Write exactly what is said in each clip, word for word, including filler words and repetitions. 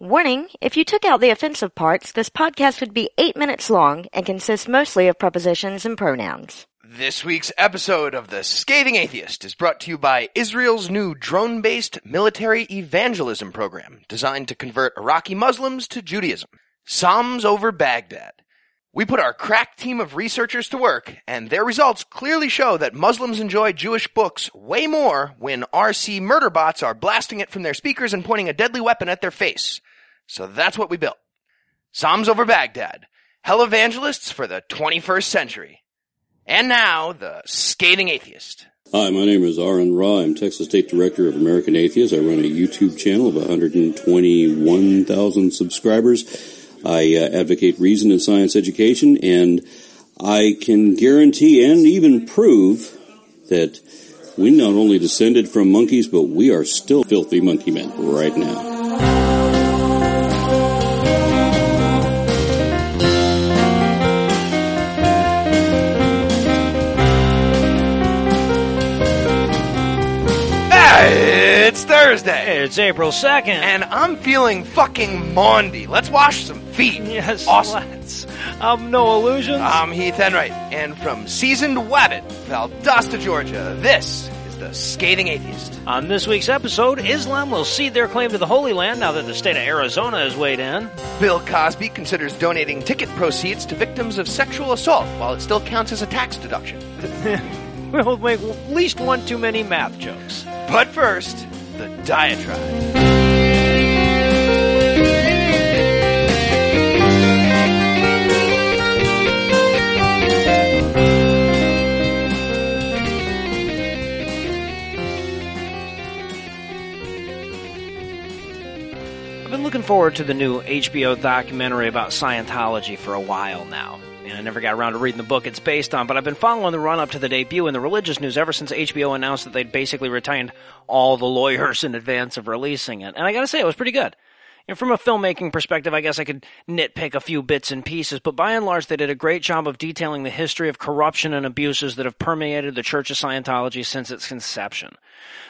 Warning, if you took out the offensive parts, this podcast would be eight minutes long and consists mostly of prepositions and pronouns. This week's episode of The Scathing Atheist is brought to you by Israel's new drone-based military evangelism program designed to convert Iraqi Muslims to Judaism. Psalms over Baghdad. We put our crack team of researchers to work, and their results clearly show that Muslims enjoy Jewish books way more when R C murder bots are blasting it from their speakers and pointing a deadly weapon at their face. So that's what we built. Psalms over Baghdad. Hell evangelists for the twenty-first century. And now, the Scathing Atheist. Hi, my name is Aaron Ra. I'm Texas State Director of American Atheists. I run a YouTube channel of one hundred twenty-one thousand subscribers. I uh, advocate reason and science education, and I can guarantee and even prove that we not only descended from monkeys, but we are still filthy monkey men right now. Thursday. It's April second. And I'm feeling fucking maundy. Let's wash some feet. Yes, awesome. Let's. I'm No Illusions. I'm Heath Enright. And from seasoned Wabbit, Valdosta, Georgia, this is The Scathing Atheist. On this week's episode, Islam will cede their claim to the Holy Land now that the state of Arizona has weighed in. Bill Cosby considers donating ticket proceeds to victims of sexual assault while it still counts as a tax deduction. We'll make at least one too many math jokes. But first, the diatribe. I've been looking forward to the new H B O documentary about Scientology for a while now. And I never got around to reading the book it's based on, but I've been following the run-up to the debut in the religious news ever since H B O announced that they'd basically retained all the lawyers in advance of releasing it. And I gotta say, it was pretty good. And from a filmmaking perspective, I guess I could nitpick a few bits and pieces, but by and large, they did a great job of detailing the history of corruption and abuses that have permeated the Church of Scientology since its conception.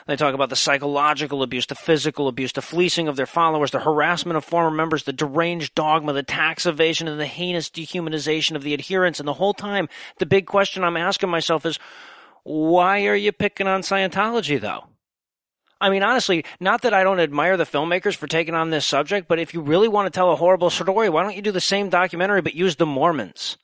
They talk about the psychological abuse, the physical abuse, the fleecing of their followers, the harassment of former members, the deranged dogma, the tax evasion, and the heinous dehumanization of the adherents. And the whole time, the big question I'm asking myself is, why are you picking on Scientology, though? I mean, honestly, not that I don't admire the filmmakers for taking on this subject, but if you really want to tell a horrible story, why don't you do the same documentary but use the Mormons?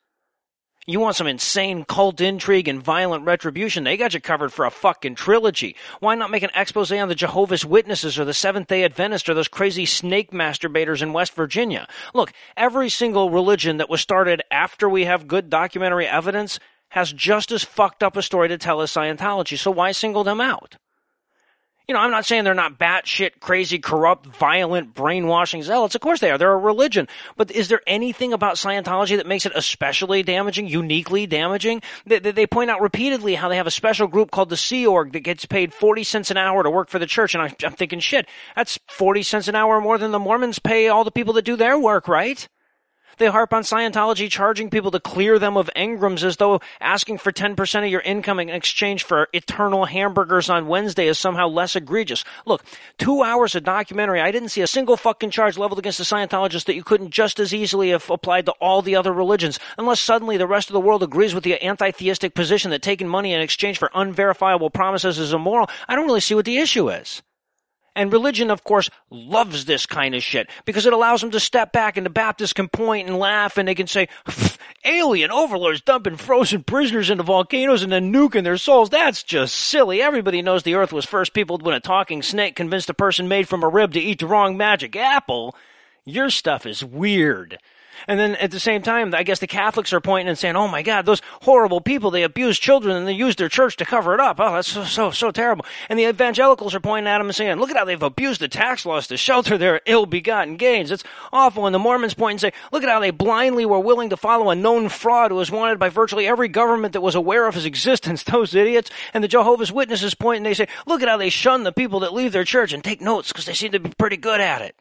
You want some insane cult intrigue and violent retribution, they got you covered for a fucking trilogy. Why not make an expose on the Jehovah's Witnesses or the Seventh-day Adventists or those crazy snake masturbators in West Virginia? Look, every single religion that was started after we have good documentary evidence has just as fucked up a story to tell as Scientology, so why single them out? You know, I'm not saying they're not batshit, crazy, corrupt, violent, brainwashing zealots. Of course they are. They're a religion. But is there anything about Scientology that makes it especially damaging, uniquely damaging? They, they point out repeatedly how they have a special group called the Sea Org that gets paid forty cents an hour to work for the church. And I'm, I'm thinking, shit, that's forty cents an hour more than the Mormons pay all the people that do their work, right? They harp on Scientology charging people to clear them of engrams as though asking for ten percent of your income in exchange for eternal hamburgers on Wednesday is somehow less egregious. Look, two hours of documentary, I didn't see a single fucking charge leveled against a Scientologist that you couldn't just as easily have applied to all the other religions, unless suddenly the rest of the world agrees with the anti-theistic position that taking money in exchange for unverifiable promises is immoral. I don't really see what the issue is. And religion, of course, loves this kind of shit because it allows them to step back and the Baptists can point and laugh and they can say, alien overlords dumping frozen prisoners into volcanoes and then nuking their souls. That's just silly. Everybody knows the earth was first peopled when a talking snake convinced a person made from a rib to eat the wrong magic apple. Your stuff is weird. And then at the same time, I guess the Catholics are pointing and saying, oh my God, those horrible people, they abuse children and they use their church to cover it up. Oh, that's so, so, so terrible. And the evangelicals are pointing at them and saying, look at how they've abused the tax laws to shelter their ill-begotten gains. It's awful. And the Mormons point and say, look at how they blindly were willing to follow a known fraud who was wanted by virtually every government that was aware of his existence, those idiots. And the Jehovah's Witnesses point and they say, look at how they shun the people that leave their church and take notes because they seem to be pretty good at it.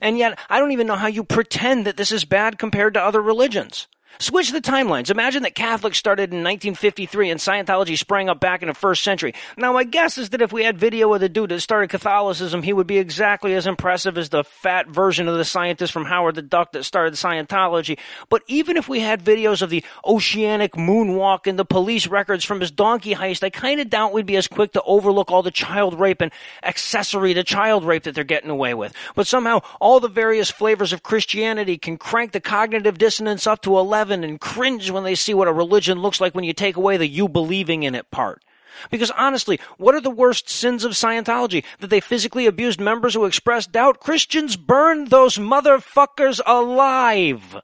And yet, I don't even know how you pretend that this is bad compared to other religions. Switch the timelines. Imagine that Catholics started in nineteen fifty-three and Scientology sprang up back in the first century. Now, my guess is that if we had video of the dude that started Catholicism, he would be exactly as impressive as the fat version of the scientist from Howard the Duck that started Scientology. But even if we had videos of the oceanic moonwalk and the police records from his donkey heist, I kind of doubt we'd be as quick to overlook all the child rape and accessory to child rape that they're getting away with. But somehow, all the various flavors of Christianity can crank the cognitive dissonance up to eleven and cringe when they see what a religion looks like when you take away the you believing in it part. Because honestly, what are the worst sins of Scientology? That they physically abused members who expressed doubt? Christians burned those motherfuckers alive.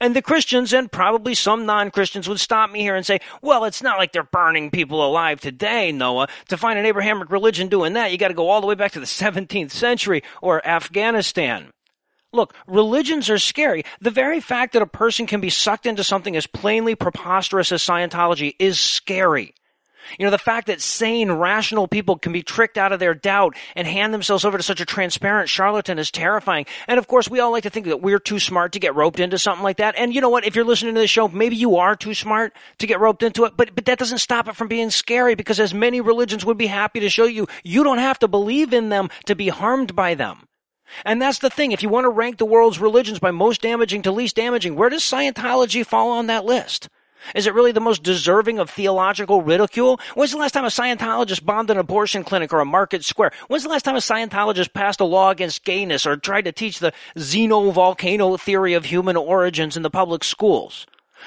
And the Christians, and probably some non-Christians, would stop me here and say, well, it's not like they're burning people alive today, Noah. To find an Abrahamic religion doing that, you got to go all the way back to the seventeenth century or Afghanistan. Look, religions are scary. The very fact that a person can be sucked into something as plainly preposterous as Scientology is scary. You know, the fact that sane, rational people can be tricked out of their doubt and hand themselves over to such a transparent charlatan is terrifying. And of course, we all like to think that we're too smart to get roped into something like that. And you know what? If you're listening to this show, maybe you are too smart to get roped into it, but, but that doesn't stop it from being scary, because as many religions would be happy to show you, you don't have to believe in them to be harmed by them. And that's the thing. If you want to rank the world's religions by most damaging to least damaging, where does Scientology fall on that list? Is it really the most deserving of theological ridicule? When's the last time a Scientologist bombed an abortion clinic or a market square? When's the last time a Scientologist passed a law against gayness or tried to teach the xenovolcano theory of human origins in the public schools?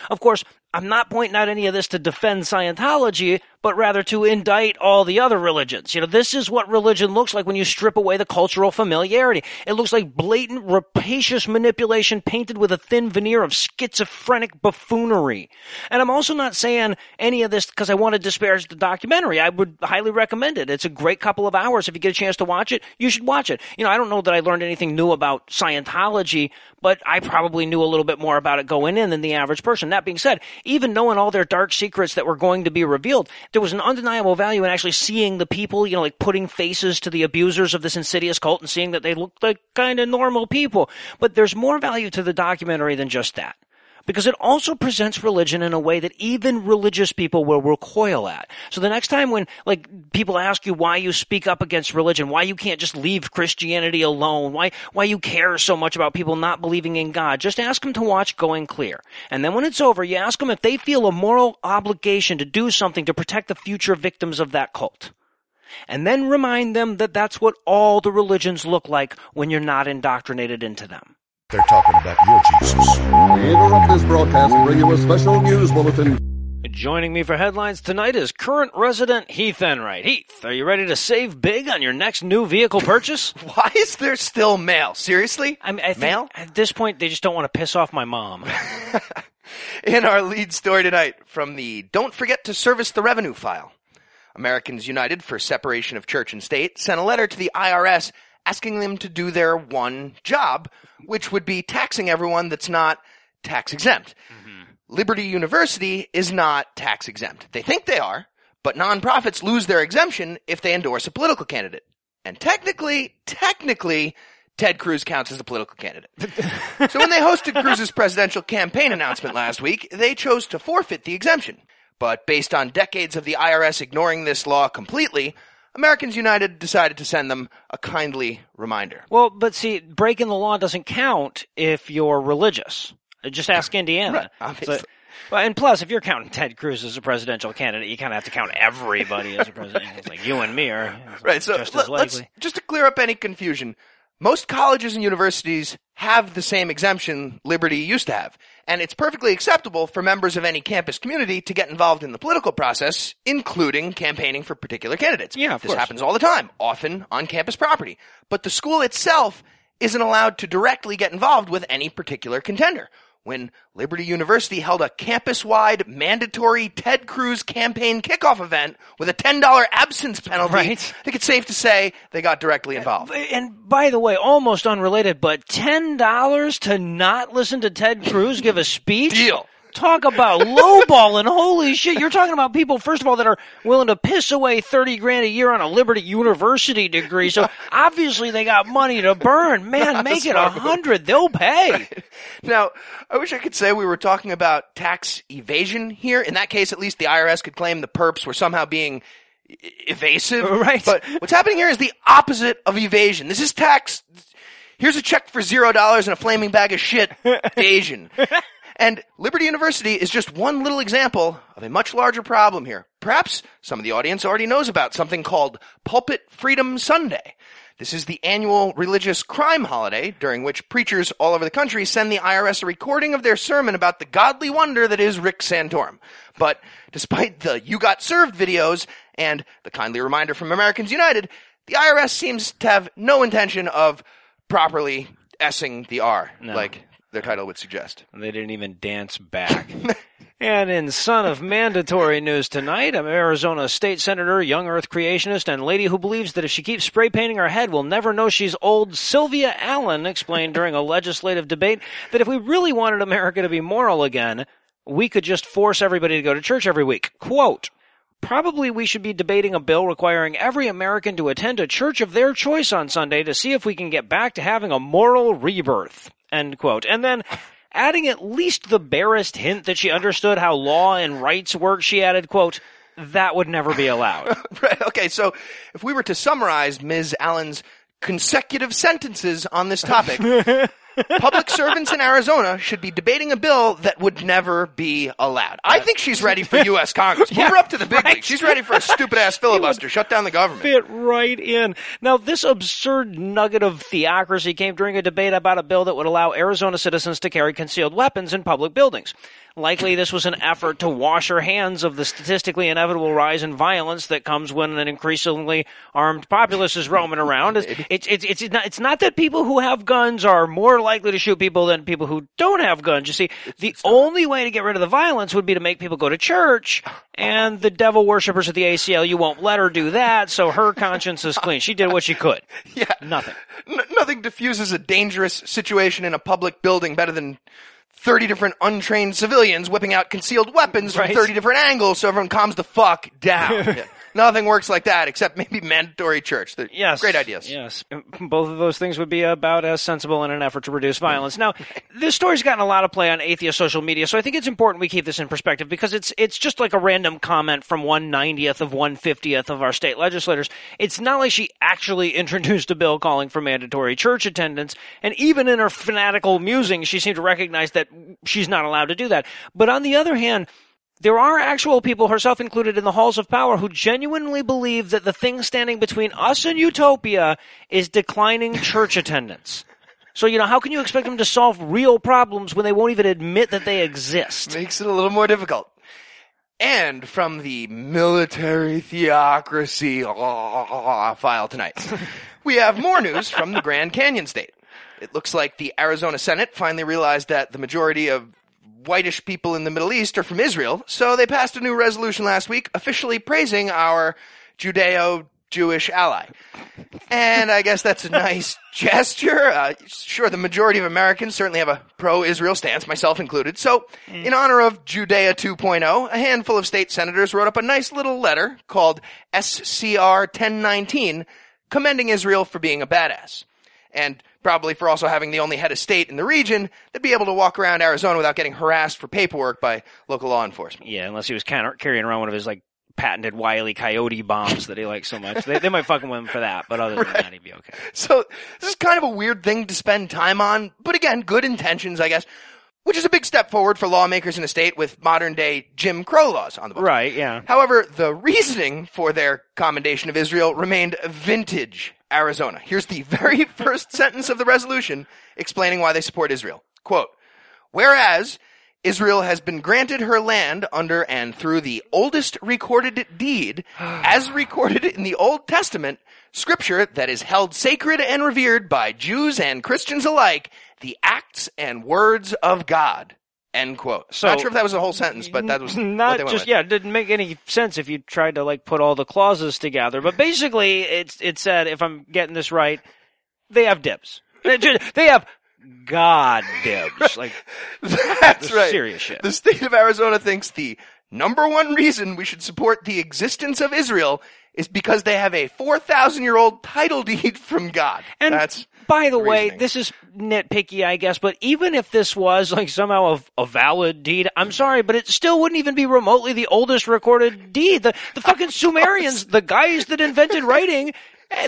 Of course, I'm not pointing out any of this to defend Scientology, but rather to indict all the other religions. You know, this is what religion looks like when you strip away the cultural familiarity. It looks like blatant, rapacious manipulation painted with a thin veneer of schizophrenic buffoonery. And I'm also not saying any of this because I want to disparage the documentary. I would highly recommend it. It's a great couple of hours. If you get a chance to watch it, you should watch it. You know, I don't know that I learned anything new about Scientology, but I probably knew a little bit more about it going in than the average person. That being said, even knowing all their dark secrets that were going to be revealed, there was an undeniable value in actually seeing the people, you know, like putting faces to the abusers of this insidious cult and seeing that they looked like kind of normal people. But there's more value to the documentary than just that, because it also presents religion in a way that even religious people will recoil at. So the next time when, like, people ask you why you speak up against religion, why you can't just leave Christianity alone, why why you care so much about people not believing in God, just ask them to watch Going Clear. And then when it's over, you ask them if they feel a moral obligation to do something to protect the future victims of that cult. And then remind them that that's what all the religions look like when you're not indoctrinated into them. They're talking about your Jesus. We interrupt this broadcast and bring you a special news bulletin. Joining me for headlines tonight is current resident Heath Enright. Heath, are you ready to save big on your next new vehicle purchase? Why is there still mail? Seriously? I mean, I think mail? At this point, they just don't want to piss off my mom. In our lead story tonight, from the Don't Forget to Service the Revenue file, Americans United for Separation of Church and State sent a letter to the I R S asking them to do their one job, which would be taxing everyone that's not tax-exempt. Mm-hmm. Liberty University is not tax-exempt. They think they are, but nonprofits lose their exemption if they endorse a political candidate. And technically, technically, Ted Cruz counts as a political candidate. So when they hosted Cruz's presidential campaign announcement last week, they chose to forfeit the exemption. But based on decades of the I R S ignoring this law completely, Americans United decided to send them a kindly reminder. Well, but see, breaking the law doesn't count if you're religious. Just ask Indiana. Right, so, well, and plus, if you're counting Ted Cruz as a presidential candidate, you kind of have to count everybody as a president. It's like you and me are right, so just l- as likely. Let's, just to clear up any confusion, most colleges and universities have the same exemption Liberty used to have, and it's perfectly acceptable for members of any campus community to get involved in the political process, including campaigning for particular candidates. Yeah, of course. This happens all the time, often on campus property. But the school itself isn't allowed to directly get involved with any particular contender. When Liberty University held a campus-wide mandatory Ted Cruz campaign kickoff event with a ten dollar absence penalty, right. I think it's safe to say they got directly involved. And by the way, almost unrelated, but ten dollars to not listen to Ted Cruz give a speech? Deal. Talk about lowballing. Holy shit. You're talking about people, first of all, that are willing to piss away thirty grand a year on a Liberty University degree. So obviously they got money to burn. Man, Not make it a hundred. They'll pay. Right. Now, I wish I could say we were talking about tax evasion here. In that case, at least the I R S could claim the perps were somehow being evasive. Right. But what's happening here is the opposite of evasion. This is tax. Here's a check for zero dollars and a flaming bag of shit. Evasion. And Liberty University is just one little example of a much larger problem here. Perhaps some of the audience already knows about something called Pulpit Freedom Sunday. This is the annual religious crime holiday during which preachers all over the country send the I R S a recording of their sermon about the godly wonder that is Rick Santorum. But despite the You Got Served videos and the kindly reminder from Americans United, the I R S seems to have no intention of properly S-ing the R. No. Like their title would suggest. And they didn't even dance back. And in Son of Mandatory news tonight, an Arizona state senator, young earth creationist, and lady who believes that if she keeps spray painting her head, we'll never know she's old, Sylvia Allen explained during a legislative debate that if we really wanted America to be moral again, we could just force everybody to go to church every week. Quote, "Probably we should be debating a bill requiring every American to attend a church of their choice on Sunday to see if we can get back to having a moral rebirth." End quote. And then, adding at least the barest hint that she understood how law and rights work, she added, quote, "That would never be allowed." Right, okay, so if we were to summarize Miz Allen's consecutive sentences on this topic, public servants in Arizona should be debating a bill that would never be allowed. I think she's ready for U S Congress. Move yeah, her up to the big right. league. She's ready for a stupid-ass filibuster. Shut down the government. Fit right in. Now, this absurd nugget of theocracy came during a debate about a bill that would allow Arizona citizens to carry concealed weapons in public buildings. Likely, this was an effort to wash her hands of the statistically inevitable rise in violence that comes when an increasingly armed populace is roaming around. It's, it's, it's, it's, not, it's not that people who have guns are more likely likely to shoot people than people who don't have guns. You see, the only way to get rid of the violence would be to make people go to church, and the devil worshippers at the A C L U won't let her do that, so her conscience is clean. She did what she could. Yeah. Nothing. N- nothing diffuses a dangerous situation in a public building better than thirty different untrained civilians whipping out concealed weapons right. from thirty different angles so everyone calms the fuck down. Yeah. Nothing works like that except maybe mandatory church. They're yes. Great ideas. Yes. Both of those things would be about as sensible in an effort to reduce violence. Now, this story's gotten a lot of play on atheist social media, so I think it's important we keep this in perspective because it's it's just like a random comment from one ninetieth of one fiftieth of our state legislators. It's not like she actually introduced a bill calling for mandatory church attendance, and even in her fanatical musings, she seemed to recognize that she's not allowed to do that. But on the other hand, there are actual people, herself included, in the halls of power who genuinely believe that the thing standing between us and utopia is declining church attendance. So, you know, how can you expect them to solve real problems when they won't even admit that they exist? Makes it a little more difficult. And from the military theocracy file tonight, we have more news from the Grand Canyon State. It looks like the Arizona Senate finally realized that the majority of whitish people in the Middle East are from Israel, so they passed a new resolution last week officially praising our Judeo-Jewish ally. And I guess that's a nice gesture. Uh, sure, the majority of Americans certainly have a pro-Israel stance, myself included. So, in honor of Judea two point oh, a handful of state senators wrote up a nice little letter called S C R ten nineteen, commending Israel for being a badass. And probably for also having the only head of state in the region that'd be able to walk around Arizona without getting harassed for paperwork by local law enforcement. Yeah, unless he was kind of carrying around one of his, like, patented Wile E. Coyote bombs that he likes so much. They, they might fuck him with him for that, but other than right. that, he'd be okay. So this is kind of a weird thing to spend time on, but again, good intentions, I guess, which is a big step forward for lawmakers in a state with modern-day Jim Crow laws on the books. Right, yeah. However, the reasoning for their commendation of Israel remained vintage Arizona. Here's the very first sentence of the resolution explaining why they support Israel. Quote, "Whereas Israel has been granted her land under and through the oldest recorded deed, as recorded in the Old Testament, scripture that is held sacred and revered by Jews and Christians alike, the acts and words of God. End quote. So, not sure if that was a whole sentence, but that was not what they went just with. Yeah. It didn't make any sense if you tried to like put all the clauses together. But basically, it's it said, if I'm getting this right, they have dibs. They have God dibs. Like that's right. Serious shit. The state of Arizona thinks the number one reason we should support the existence of Israel is because they have a four thousand year old title deed from God. And that's by the reasoning. Way, this is nitpicky, I guess, but even if this was like somehow a, a valid deed, I'm sorry, but it still wouldn't even be remotely the oldest recorded deed. The, the fucking Sumerians, the guys that invented writing,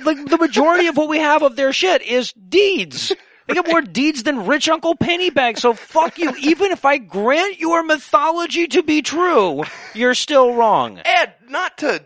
like the majority of what we have of their shit is deeds. They got more deeds than Rich Uncle Pennybag, so fuck you. Even if I grant your mythology to be true, you're still wrong. Ed, not to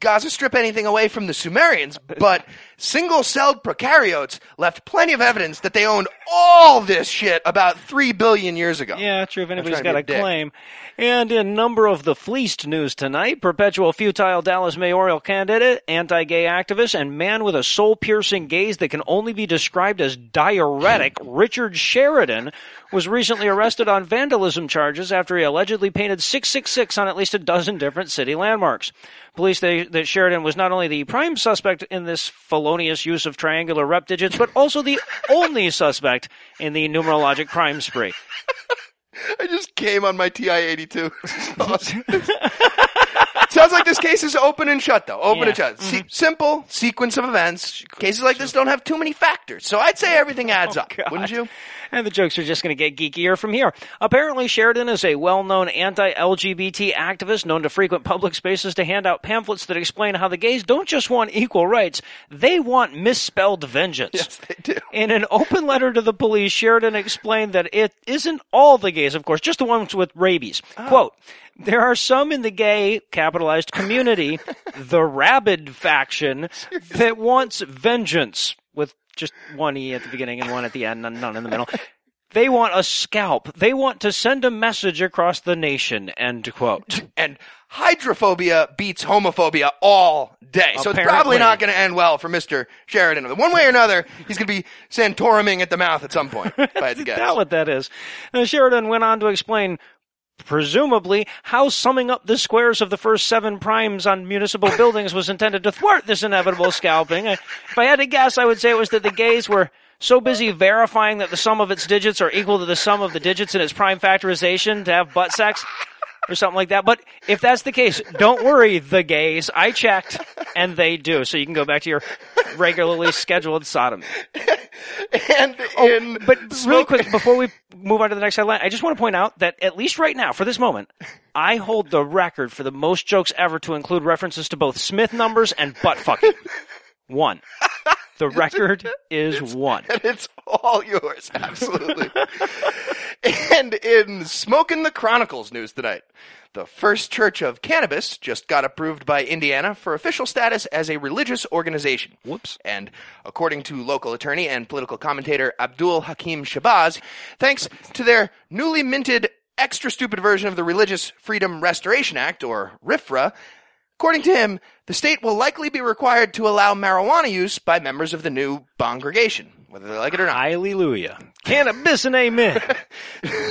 Gaza Strip anything away from the Sumerians, but single-celled prokaryotes left plenty of evidence that they owned all this shit about three billion years ago. Yeah, true, if anybody's got a claim. And in number of the fleeced news tonight, perpetual futile Dallas mayoral candidate, anti-gay activist, and man with a soul-piercing gaze that can only be described as diuretic, Richard Sheridan, was recently arrested on vandalism charges after he allegedly painted six six six on at least a dozen different city landmarks. Police say that Sheridan was not only the prime suspect in this felonious use of triangular rep digits, but also the only suspect in the numerologic crime spree. I just came on my T I eighty-two. Sounds like this case is open and shut, though. Open yeah. and shut. Mm-hmm. Se- simple sequence of events. Cases like this don't have too many factors, so I'd say everything adds oh, up, God. Wouldn't you? And the jokes are just going to get geekier from here. Apparently, Sheridan is a well-known anti-L G B T activist known to frequent public spaces to hand out pamphlets that explain how the gays don't just want equal rights, they want misspelled vengeance. Yes, they do. In an open letter to the police, Sheridan explained that it isn't all the gays, of course, just the ones with rabies. Oh. Quote, there are some in the gay, capitalized community, the rabid faction, seriously? That wants vengeance, with just one E at the beginning and one at the end and none in the middle. They want a scalp. They want to send a message across the nation, end quote. And hydrophobia beats homophobia all day. Apparently. So it's probably not going to end well for Mister Sheridan. One way or another, he's going to be santoruming at the mouth at some point. If I had to guess. That's what that is. Now, Sheridan went on to explain, presumably, how summing up the squares of the first seven primes on municipal buildings was intended to thwart this inevitable scalping. If I had to guess, I would say it was that the gays were so busy verifying that the sum of its digits are equal to the sum of the digits in its prime factorization to have butt sex or something like that. But if that's the case, don't worry, the gays. I checked, and they do. So you can go back to your regularly scheduled sodomy. And oh, in but really quick, before we move on to the next headline, I just want to point out that at least right now, for this moment, I hold the record for the most jokes ever to include references to both Smith numbers and butt fucking. One. The record is it's, one. And it's all yours, absolutely. And in Smokin' the Chronicles news tonight, the First Church of Cannabis just got approved by Indiana for official status as a religious organization. Whoops. And according to local attorney and political commentator Abdul Hakim Shabazz, thanks to their newly minted extra stupid version of the Religious Freedom Restoration Act, or RFRA, according to him, the state will likely be required to allow marijuana use by members of the new congregation, whether they like it or not. Hallelujah. Cannabis and amen.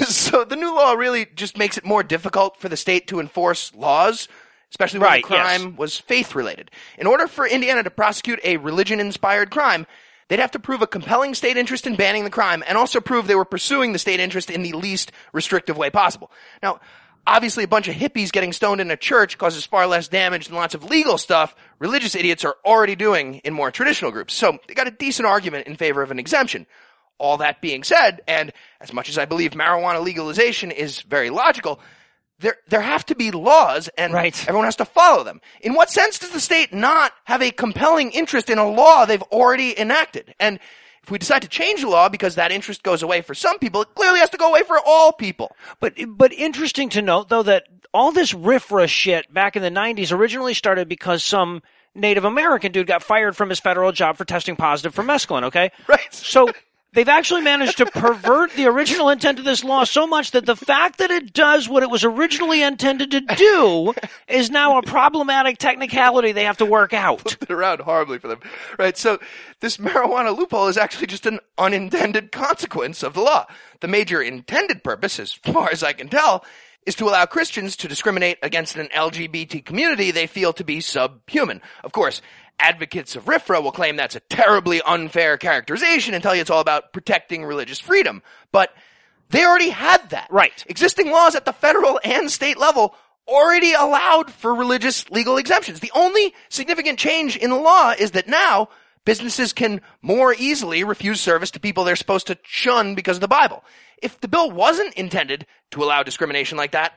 So the new law really just makes it more difficult for the state to enforce laws, especially when right, the crime yes. was faith-related. In order for Indiana to prosecute a religion-inspired crime, they'd have to prove a compelling state interest in banning the crime and also prove they were pursuing the state interest in the least restrictive way possible. Now, obviously, a bunch of hippies getting stoned in a church causes far less damage than lots of legal stuff religious idiots are already doing in more traditional groups. So they got a decent argument in favor of an exemption. All that being said, and as much as I believe marijuana legalization is very logical, there there have to be laws, and right. everyone has to follow them. In what sense does the state not have a compelling interest in a law they've already enacted? And if we decide to change the law because that interest goes away for some people, it clearly has to go away for all people. But but interesting to note, though, that all this RFRA shit back in the nineties originally started because some Native American dude got fired from his federal job for testing positive for mescaline, okay? Right. So They've actually managed to pervert the original intent of this law so much that the fact that it does what it was originally intended to do is now a problematic technicality they have to work out. Flipped it around horribly for them. Right, so this marijuana loophole is actually just an unintended consequence of the law. The major intended purpose, as far as I can tell, is to allow Christians to discriminate against an L G B T community they feel to be subhuman. Of course, advocates of R I F R A will claim that's a terribly unfair characterization and tell you it's all about protecting religious freedom. But they already had that. Right. Existing laws at the federal and state level already allowed for religious legal exemptions. The only significant change in the law is that now businesses can more easily refuse service to people they're supposed to shun because of the Bible. If the bill wasn't intended to allow discrimination like that,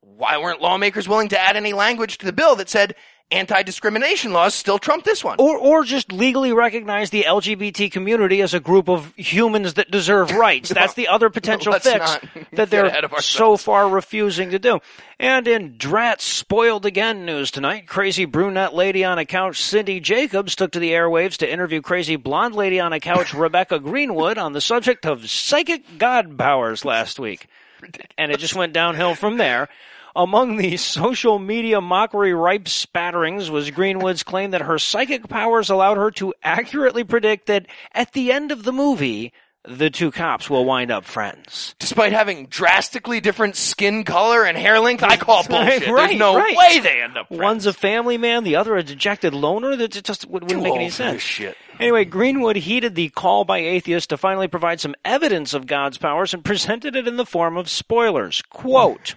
why weren't lawmakers willing to add any language to the bill that said anti-discrimination laws still trump this one? Or or just legally recognize the L G B T community as a group of humans that deserve rights. That's the other potential no, fix that they're so far refusing to do. And in Drat Spoiled Again news tonight, crazy brunette lady on a couch Cindy Jacobs took to the airwaves to interview crazy blonde lady on a couch Rebecca Greenwood on the subject of psychic god powers last week. And it just went downhill from there. Among the social media mockery ripe spatterings was Greenwood's claim that her psychic powers allowed her to accurately predict that at the end of the movie, the two cops will wind up friends. Despite having drastically different skin color and hair length, I call bullshit. Right, There's no right. way they end up friends. One's a family man, the other a dejected loner. That just wouldn't Too make any sense. Shit. Anyway, Greenwood heeded the call by atheists to finally provide some evidence of God's powers and presented it in the form of spoilers. Quote,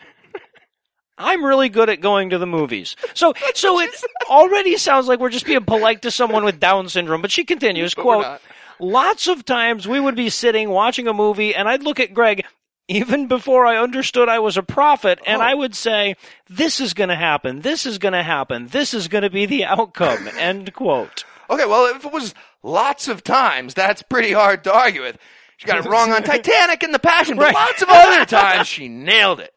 I'm really good at going to the movies. So so it already sounds like we're just being polite to someone with Down syndrome. But she continues, but quote, lots of times we would be sitting watching a movie and I'd look at Greg even before I understood I was a prophet and oh. I would say, this is going to happen, this is going to happen, this is going to be the outcome, end quote. Okay, well, if it was lots of times, that's pretty hard to argue with. She got it wrong on Titanic and The Passion, but right. lots of other times she nailed it.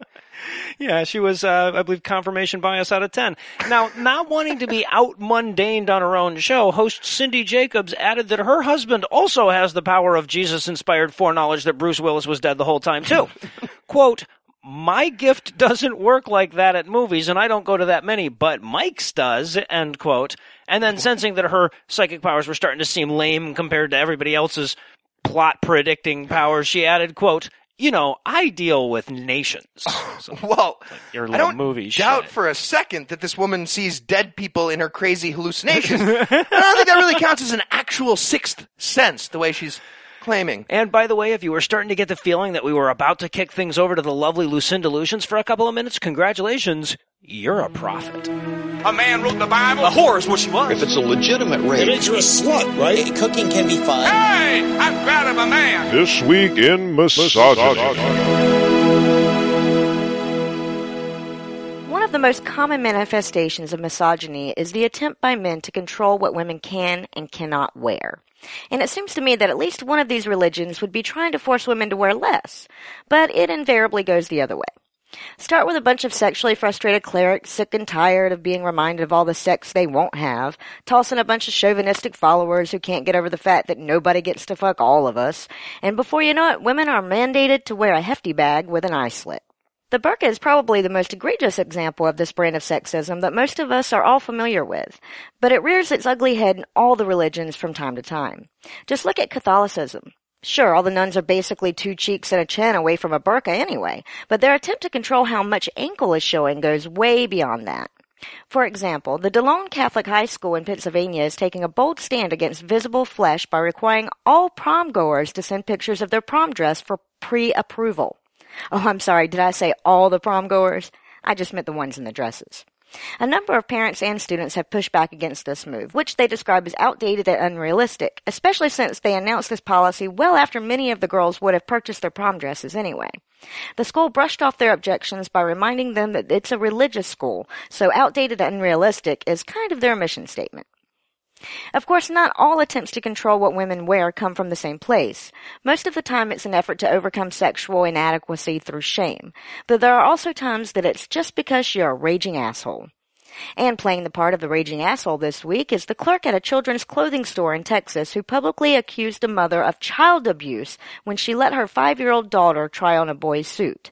Yeah, she was, uh, I believe, confirmation bias out of ten. Now, not wanting to be out-mundaned on her own show, host Cindy Jacobs added that her husband also has the power of Jesus-inspired foreknowledge that Bruce Willis was dead the whole time, too. Quote, my gift doesn't work like that at movies, and I don't go to that many, but Mike's does, end quote. And then sensing that her psychic powers were starting to seem lame compared to everybody else's plot-predicting powers, she added, quote, you know, I deal with nations. So, well, like your little I don't movie doubt shit. For a second that this woman sees dead people in her crazy hallucinations. I don't think that really counts as an actual sixth sense, the way she's claiming. And by the way, if you were starting to get the feeling that we were about to kick things over to the lovely Lucinda Lusions for a couple of minutes, congratulations, you're a prophet. A man wrote the Bible. A whore is what she was. If it's a legitimate rape, it makes her a slut, right? It, cooking can be fun. Hey, I'm proud of a man. This week in misogyny. One of the most common manifestations of misogyny is the attempt by men to control what women can and cannot wear. And it seems to me that at least one of these religions would be trying to force women to wear less, but it invariably goes the other way. Start with a bunch of sexually frustrated clerics sick and tired of being reminded of all the sex they won't have, toss in a bunch of chauvinistic followers who can't get over the fact that nobody gets to fuck all of us, and before you know it, women are mandated to wear a hefty bag with an eye slit. The burqa is probably the most egregious example of this brand of sexism that most of us are all familiar with, but it rears its ugly head in all the religions from time to time. Just look at Catholicism. Sure, all the nuns are basically two cheeks and a chin away from a burqa anyway, but their attempt to control how much ankle is showing goes way beyond that. For example, the DeLone Catholic High School in Pennsylvania is taking a bold stand against visible flesh by requiring all prom goers to send pictures of their prom dress for pre-approval. Oh, I'm sorry, did I say all the prom goers? I just meant the ones in the dresses. A number of parents and students have pushed back against this move, which they describe as outdated and unrealistic, especially since they announced this policy well after many of the girls would have purchased their prom dresses anyway. The school brushed off their objections by reminding them that it's a religious school, so outdated and unrealistic is kind of their mission statement. Of course, not all attempts to control what women wear come from the same place. Most of the time it's an effort to overcome sexual inadequacy through shame, but there are also times that it's just because you're a raging asshole. And playing the part of the raging asshole this week is the clerk at a children's clothing store in Texas who publicly accused a mother of child abuse when she let her five-year-old daughter try on a boy's suit.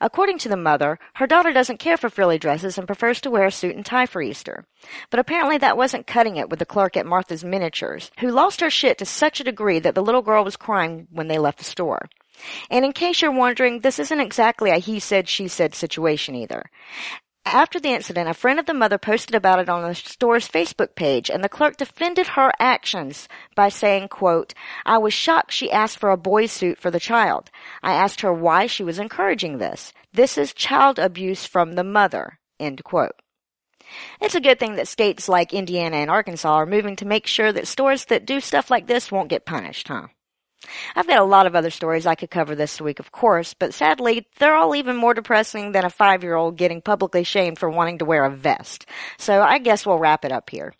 According to the mother, her daughter doesn't care for frilly dresses and prefers to wear a suit and tie for Easter. But apparently that wasn't cutting it with the clerk at Martha's Miniatures, who lost her shit to such a degree that the little girl was crying when they left the store. And in case you're wondering, this isn't exactly a he said, she said situation either. After the incident, a friend of the mother posted about it on the store's Facebook page, and the clerk defended her actions by saying, quote, "I was shocked she asked for a boy's suit for the child. I asked her why she was encouraging this. This is child abuse from the mother," end quote. It's a good thing that states like Indiana and Arkansas are moving to make sure that stores that do stuff like this won't get punished, huh? I've got a lot of other stories I could cover this week, of course, but sadly, they're all even more depressing than a five-year-old getting publicly shamed for wanting to wear a vest. So I guess we'll wrap it up here.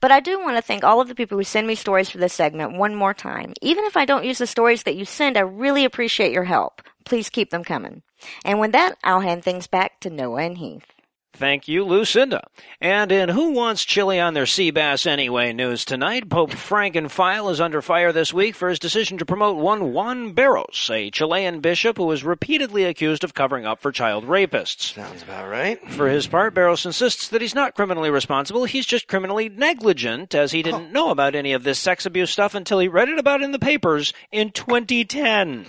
But I do want to thank all of the people who send me stories for this segment one more time. Even if I don't use the stories that you send, I really appreciate your help. Please keep them coming. And with that, I'll hand things back to Noah and Heath. Thank you, Lucinda. And in Who Wants Chili on Their Sea Bass Anyway news tonight, Pope Frankenfile is under fire this week for his decision to promote one Juan Barros, a Chilean bishop who was repeatedly accused of covering up for child rapists. Sounds about right. For his part, Barros insists that he's not criminally responsible, he's just criminally negligent, as he didn't oh. know about any of this sex abuse stuff until he read it about in the papers in twenty ten.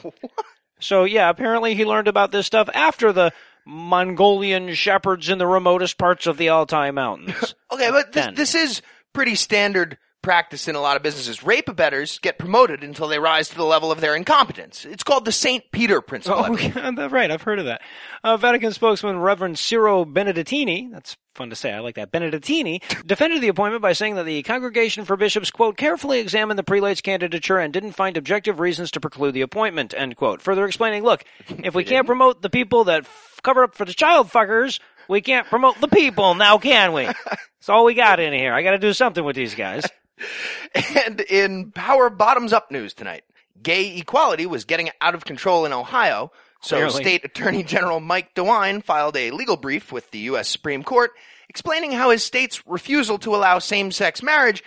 So, yeah, apparently he learned about this stuff after the Mongolian shepherds in the remotest parts of the Altai Mountains. Okay, but this, this is pretty standard practice in a lot of businesses. Rape abettors get promoted until they rise to the level of their incompetence. It's called the Saint Peter Principle. Oh, yeah, right, I've heard of that. Uh, Vatican spokesman Reverend Ciro Benedettini, that's fun to say, I like that, Benedettini, defended the appointment by saying that the Congregation for Bishops, quote, carefully examined the prelate's candidature and didn't find objective reasons to preclude the appointment, end quote. Further explaining, look, if we can't promote the people that f- cover up for the child fuckers, we can't promote the people now, can we? That's all we got in here. I got to do something with these guys. And in Power Bottoms Up news tonight, gay equality was getting out of control in Ohio, so Clearly. State Attorney General Mike DeWine filed a legal brief with the U S Supreme Court explaining how his state's refusal to allow same-sex marriage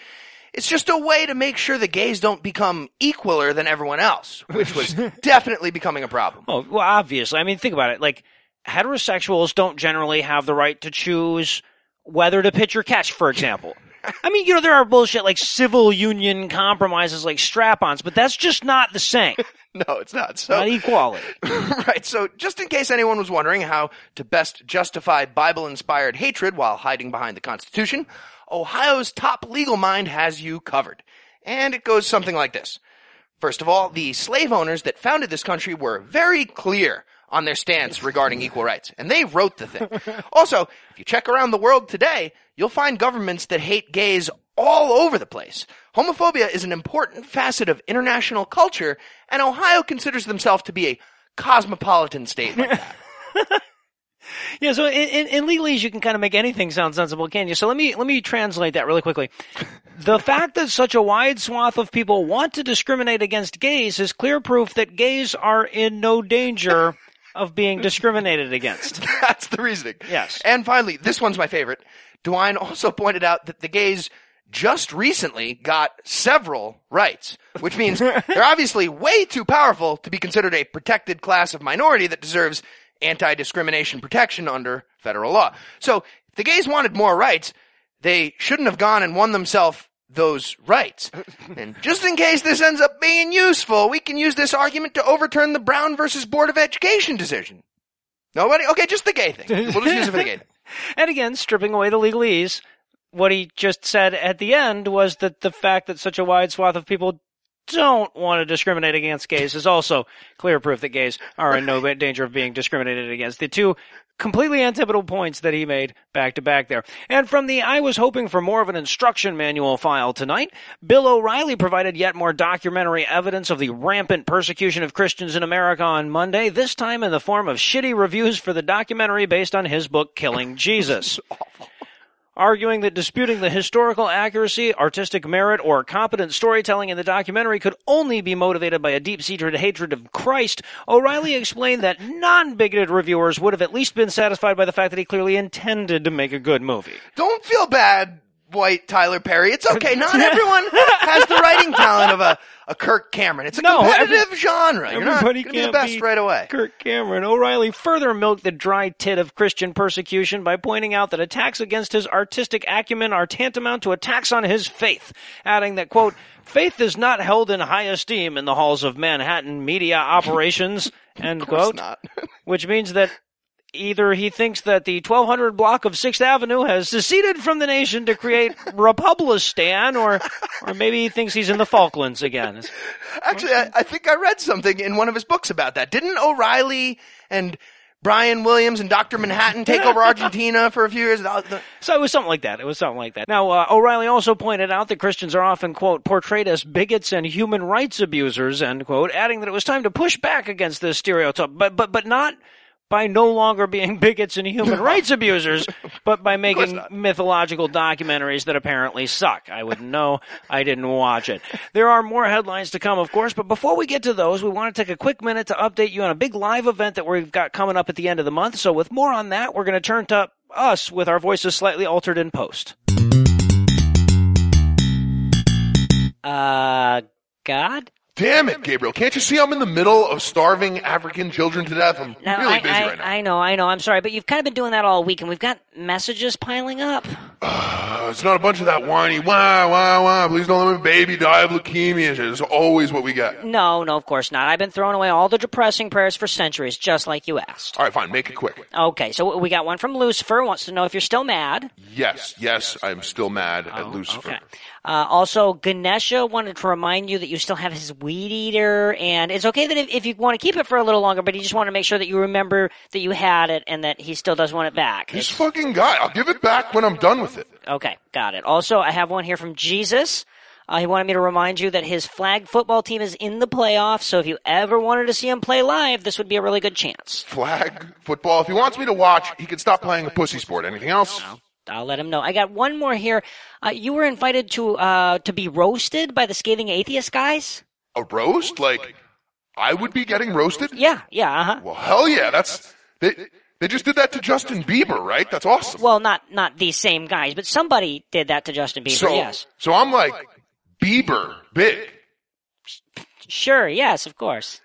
is just a way to make sure the gays don't become equaler than everyone else, which was definitely becoming a problem. Oh, well, obviously. I mean, think about it. Like, heterosexuals don't generally have the right to choose whether to pitch or catch, for example. I mean, you know, there are bullshit like civil union compromises like strap-ons, but that's just not the same. No, it's not. So, not equality. Right. So just in case anyone was wondering how to best justify Bible-inspired hatred while hiding behind the Constitution, Ohio's top legal mind has you covered. And it goes something like this. First of all, the slave owners that founded this country were very clear on their stance regarding equal rights. And they wrote the thing. Also, if you check around the world today, you'll find governments that hate gays all over the place. Homophobia is an important facet of international culture, and Ohio considers themselves to be a cosmopolitan state like that. Yeah, so in, in, in legalese, you can kind of make anything sound sensible, can you? So let me let me translate that really quickly. The fact that such a wide swath of people want to discriminate against gays is clear proof that gays are in no danger of being discriminated against. That's the reasoning. Yes. And finally, this one's my favorite. DeWine also pointed out that the gays just recently got several rights, which means they're obviously way too powerful to be considered a protected class of minority that deserves anti-discrimination protection under federal law. So if the gays wanted more rights, they shouldn't have gone and won themselves those rights. And just in case this ends up being useful, we can use this argument to overturn the Brown versus Board of Education decision. Nobody? Okay, just the gay thing. We'll just use it for the gay thing. And again, stripping away the legalese, what he just said at the end was that the fact that such a wide swath of people don't want to discriminate against gays is also clear proof that gays are in no danger of being discriminated against. The two completely antipodal points that he made back to back there. And from the I was hoping for more of an instruction manual file tonight, Bill O'Reilly provided yet more documentary evidence of the rampant persecution of Christians in America on Monday, this time in the form of shitty reviews for the documentary based on his book, Killing Jesus. Awful. arguing that disputing the historical accuracy, artistic merit, or competent storytelling in the documentary could only be motivated by a deep-seated hatred of Christ, O'Reilly explained that non-bigoted reviewers would have at least been satisfied by the fact that he clearly intended to make a good movie. Don't feel bad, white Tyler Perry. It's okay. Not everyone has the writing talent of a, a Kirk Cameron. It's a no, competitive every, genre. You're not going to be the best right away. Kirk Cameron. O'Reilly further milked the dry tit of Christian persecution by pointing out that attacks against his artistic acumen are tantamount to attacks on his faith, adding that, quote, faith is not held in high esteem in the halls of Manhattan media operations, end quote, which means that either he thinks that the twelve hundred block of sixth Avenue has seceded from the nation to create Republistan, or or maybe he thinks he's in the Falklands again. Actually, I, I think I read something in one of his books about that. Didn't O'Reilly and Brian Williams and Doctor Manhattan take over Argentina for a few years? So it was something like that. It was something like that. Now, uh, O'Reilly also pointed out that Christians are often, quote, portrayed as bigots and human rights abusers, end quote, adding that it was time to push back against this stereotype, but but but not by no longer being bigots and human rights abusers, but by making mythological documentaries that apparently suck. I wouldn't know. I didn't watch it. There are more headlines to come, of course, but before we get to those, we want to take a quick minute to update you on a big live event that we've got coming up at the end of the month. So with more on that, we're going to turn to us with our voices slightly altered in post. Uh, God? Damn it, Gabriel. Can't you see I'm in the middle of starving African children to death? I'm now, really I, busy I, right now. I know, I know. I'm sorry, but you've kind of been doing that all week, and we've got messages piling up. Uh, it's not a bunch of that whiny, wah, wah, wah, please don't let my baby die of leukemia. It's always what we get. No, no, of course not. I've been throwing away all the depressing prayers for centuries, just like you asked. All right, fine. Make it quick. Okay, so we got one from Lucifer. Wants to know if you're still mad. Yes, yes, yes I'm still mad oh, at Lucifer. Okay. Uh, also, Ganesha wanted to remind you that you still have his weed eater, and it's okay that if, if you want to keep it for a little longer, but you just want to make sure that you remember that you had it and that he still does want it back. He's it's, fucking guy. I'll give it back when I'm done with it. Okay, got it. Also, I have one here from Jesus. Uh, he wanted me to remind you that his flag football team is in the playoffs, so if you ever wanted to see him play live, this would be a really good chance. Flag football. If he wants me to watch, he can stop playing a pussy sport. Anything else? No. I'll let him know. I got one more here. Uh, you were invited to uh, to be roasted by the Scathing Atheist guys. A roast? Like, I would be getting roasted? Yeah, yeah, uh-huh. Well, hell yeah. That's they, they just did that to Justin Bieber, right? That's awesome. Well, not not these same guys, but somebody did that to Justin Bieber, so, yes. So I'm like, Bieber, big. Sure, yes, of course.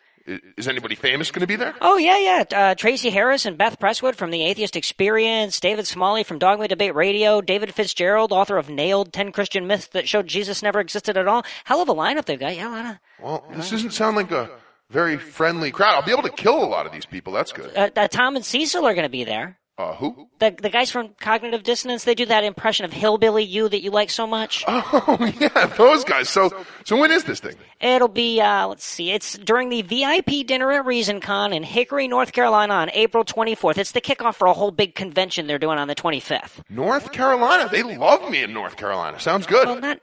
Is anybody famous going to be there? Oh, yeah, yeah. Uh, Tracy Harris and Beth Presswood from The Atheist Experience, David Smalley from Dogma Debate Radio, David Fitzgerald, author of Nailed, ten Christian Myths That Showed Jesus Never Existed at All. Hell of a lineup they've got. Yeah, a lot of... Well, this doesn't sound like a very friendly crowd. I'll be able to kill a lot of these people. That's good. Uh, uh, Tom and Cecil are going to be there. Uh, who? The the guys from Cognitive Dissonance, they do that impression of Hillbilly You that you like so much. Oh, yeah, those guys. So so when is this thing? It'll be, uh, let's see, it's during the V I P dinner at ReasonCon in Hickory, North Carolina on April twenty-fourth. It's the kickoff for a whole big convention they're doing on the twenty-fifth. North Carolina? They love me in North Carolina. Sounds good. Well, not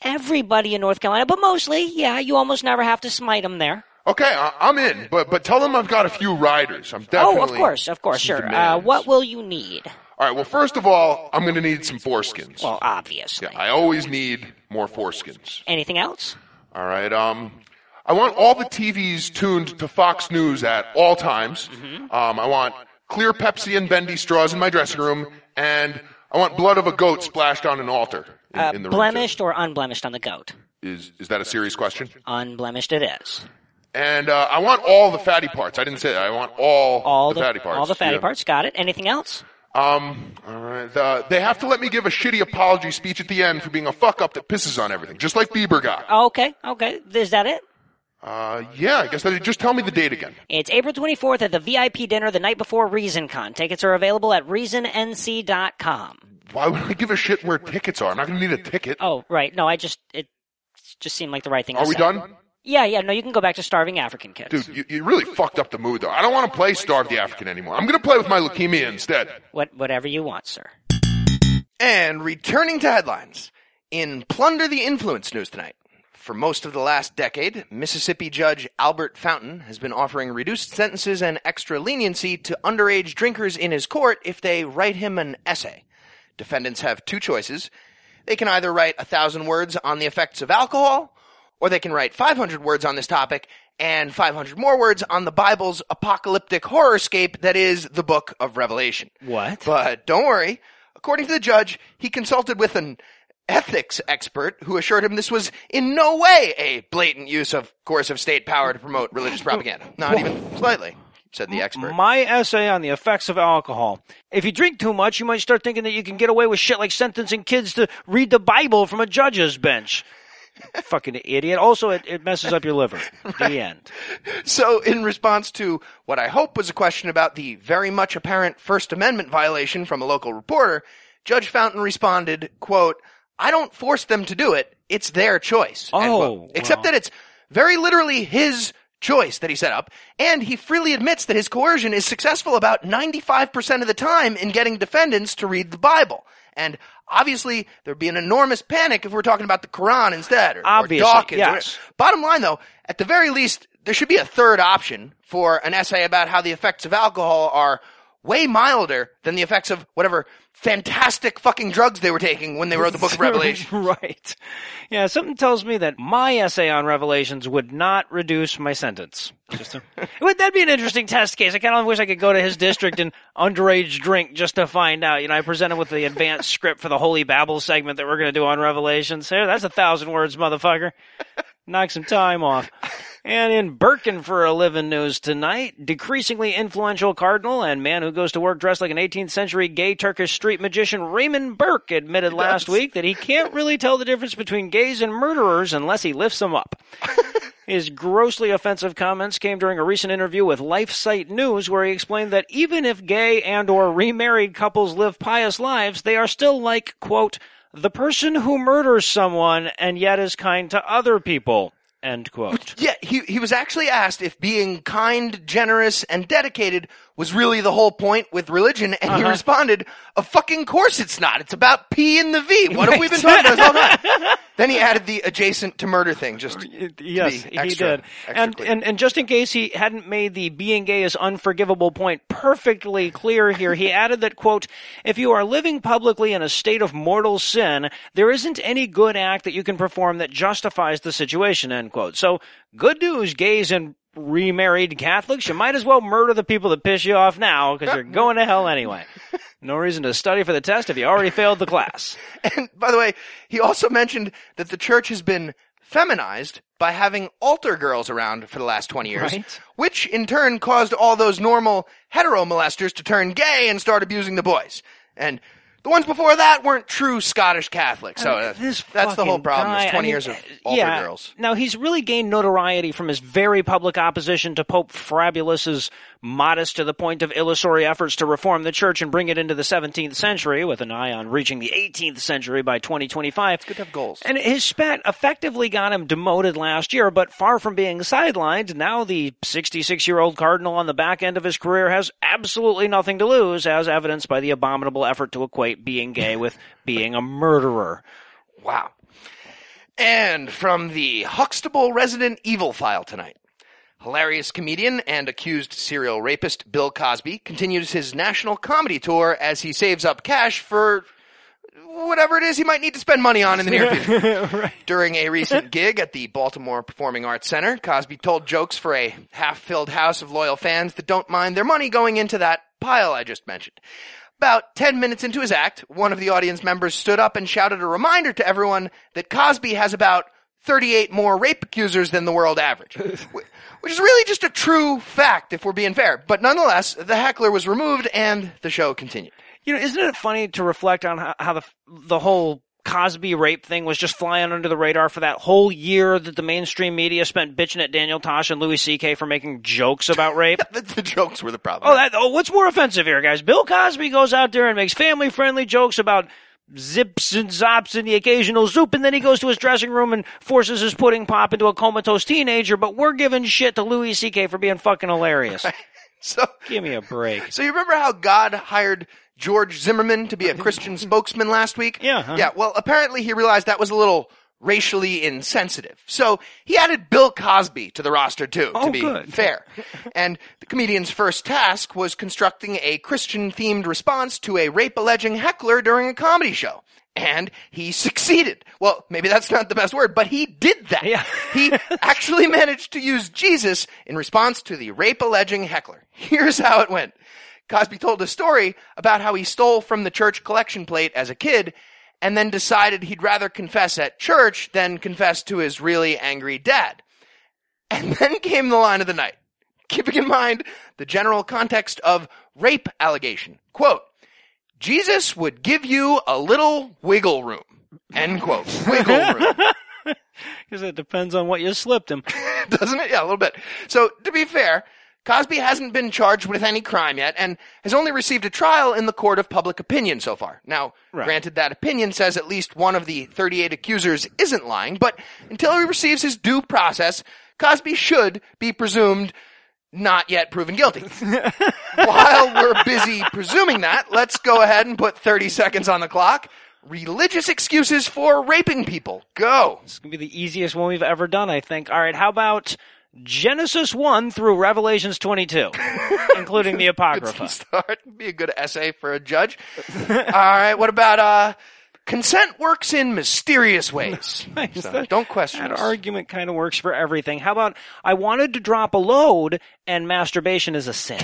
everybody in North Carolina, but mostly, yeah, you almost never have to smite them there. Okay, I'm in, but but tell them I've got a few riders. I'm definitely... Oh, of course, of course, sure. Uh, what will you need? All right, well, first of all, I'm going to need some foreskins. Well, obviously. Yeah, I always need more foreskins. Anything else? All right, um, I want all the T Vs tuned to Fox News at all times. Mm-hmm. Um, I want clear Pepsi and bendy straws in my dressing room, and I want blood of a goat splashed on an altar in, uh, in the room. Blemished or unblemished on the goat? Is is that a serious question? Unblemished it is. And uh, I want all the fatty parts. I didn't say that. I want all, all the, the fatty parts. All the fatty yeah. parts. Got it. Anything else? Um, all right. Uh, they have to let me give a shitty apology speech at the end for being a fuck-up that pisses on everything, just like Bieber got. Okay. Okay. Is that it? Uh, yeah. I guess that, just tell me the date again. It's April twenty-fourth at the V I P dinner the night before ReasonCon. Tickets are available at Reason N C dot com. Why would I give a shit where tickets are? I'm not going to need a ticket. Oh, right. No, I just – it just seemed like the right thing to say. Are we done? Yeah, yeah, no, you can go back to starving African kids. Dude, you, you really fucked up the mood, though. I don't want to play Starve the African anymore. I'm going to play with my leukemia instead. What, whatever you want, sir. And returning to headlines, in Plunder the Influence news tonight, for most of the last decade, Mississippi Judge Albert Fountain has been offering reduced sentences and extra leniency to underage drinkers in his court if they write him an essay. Defendants have two choices. They can either write a thousand words on the effects of alcohol, or they can write five hundred words on this topic and five hundred more words on the Bible's apocalyptic horrorscape that is the book of Revelation. What? But don't worry. According to the judge, he consulted with an ethics expert who assured him this was in no way a blatant use of coercive state power to promote religious propaganda. Not even slightly, said the expert. My essay on the effects of alcohol. If you drink too much, you might start thinking that you can get away with shit like sentencing kids to read the Bible from a judge's bench. Fucking idiot. Also, it, it messes up your liver. Right. The end. So, in response to what I hope was a question about the very much apparent First Amendment violation from a local reporter, Judge Fountain responded, quote, I don't force them to do it. It's their choice. Oh. Except well. that it's very literally his choice that he set up, and he freely admits that his coercion is successful about ninety-five percent of the time in getting defendants to read the Bible. And obviously, there'd be an enormous panic if we're talking about the Quran instead, or, obviously, or Dawkins. Yes. Or, bottom line, though, at the very least, there should be a third option for an essay about how the effects of alcohol are way milder than the effects of whatever fantastic fucking drugs they were taking when they wrote the book of Revelation. Right. Yeah, something tells me that my essay on Revelations would not reduce my sentence. Just a, would that be an interesting test case? I kind of wish I could go to his district and underage drink just to find out. You know, I presented with the advanced script for the Holy Babel segment that we're going to do on Revelations. Here, that's a thousand words, motherfucker. Knock some time off. And in Birkin for a living news tonight, decreasingly influential cardinal and man who goes to work dressed like an eighteenth century gay Turkish street magician, Raymond Burke, admitted last week that he can't really tell the difference between gays and murderers unless he lifts them up. His grossly offensive comments came during a recent interview with LifeSite News where he explained that even if gay and or remarried couples live pious lives, they are still like, quote, the person who murders someone and yet is kind to other people. End quote. Yeah, he he was actually asked if being kind, generous, and dedicated was really the whole point with religion, and uh-huh. he responded, of fucking course it's not. It's about P and the V. What right. have we been talking about all night? Then he added the adjacent to murder thing. Just yes, extra, he did. And, and and just in case he hadn't made the being gay is unforgivable point perfectly clear here, he added that, quote, if you are living publicly in a state of mortal sin, there isn't any good act that you can perform that justifies the situation, end quote. So good news, gays and remarried Catholics, you might as well murder the people that piss you off now because you're going to hell anyway. No reason to study for the test if you already failed the class. And by the way, he also mentioned that the church has been feminized by having altar girls around for the last twenty years, right? Which in turn caused all those normal hetero molesters to turn gay and start abusing the boys. And the ones before that weren't true Scottish Catholics, so uh, that's the whole problem. Guy, it's twenty I mean, years of altar yeah. girls. Now, he's really gained notoriety from his very public opposition to Pope Fabulus's modest to the point of illusory efforts to reform the church and bring it into the seventeenth century with an eye on reaching the eighteenth century by twenty twenty-five. It's good to have goals. And his spat effectively got him demoted last year, but far from being sidelined, now the sixty-six-year-old cardinal on the back end of his career has absolutely nothing to lose, as evidenced by the abominable effort to equate being gay with being a murderer. Wow. And from the Huxtable Resident Evil file tonight, hilarious comedian and accused serial rapist Bill Cosby continues his national comedy tour as he saves up cash for whatever it is he might need to spend money on in the near future. Right. During a recent gig at the Baltimore Performing Arts Center, Cosby told jokes for a half-filled house of loyal fans that don't mind their money going into that pile I just mentioned. About ten minutes into his act, one of the audience members stood up and shouted a reminder to everyone that Cosby has about thirty-eight more rape accusers than the world average, which is really just a true fact if we're being fair. But nonetheless, the heckler was removed and the show continued. You know, isn't it funny to reflect on how, how the, the whole Cosby rape thing was just flying under the radar for that whole year that the mainstream media spent bitching at Daniel Tosh and Louis C K for making jokes about rape? the, the jokes were the problem. Oh, that, oh, what's more offensive here, guys? Bill Cosby goes out there and makes family-friendly jokes about zips and zops and the occasional zoop, and then he goes to his dressing room and forces his pudding pop into a comatose teenager, but we're giving shit to Louis C K for being fucking hilarious. Right. So give me a break. So you remember how God hired George Zimmerman to be a Christian spokesman last week? Yeah. Huh? Yeah, well, apparently he realized that was a little racially insensitive. So he added Bill Cosby to the roster too, oh, to be good. fair. And the comedian's first task was constructing a Christian-themed response to a rape-alleging heckler during a comedy show. And he succeeded. Well, maybe that's not the best word, but he did that. Yeah. He actually managed to use Jesus in response to the rape-alleging heckler. Here's how it went. Cosby told a story about how he stole from the church collection plate as a kid and then decided he'd rather confess at church than confess to his really angry dad. And then came the line of the night, keeping in mind the general context of rape allegation. Quote, Jesus would give you a little wiggle room. End quote. Wiggle room. Because it depends on what you slipped him. Doesn't it? Yeah, a little bit. So, to be fair, Cosby hasn't been charged with any crime yet and has only received a trial in the court of public opinion so far. Now, right. Granted, that opinion says at least one of the thirty-eight accusers isn't lying, but until he receives his due process, Cosby should be presumed not yet proven guilty. While we're busy presuming that, let's go ahead and put thirty seconds on the clock. Religious excuses for raping people. Go. This is going to be the easiest one we've ever done, I think. All right, how about Genesis one through Revelations twenty-two, including the Apocrypha? Good start. Be a good essay for a judge. All right, what about uh, consent works in mysterious ways? Nice. So don't question that us. Argument kind of works for everything. How about, I wanted to drop a load and masturbation is a sin?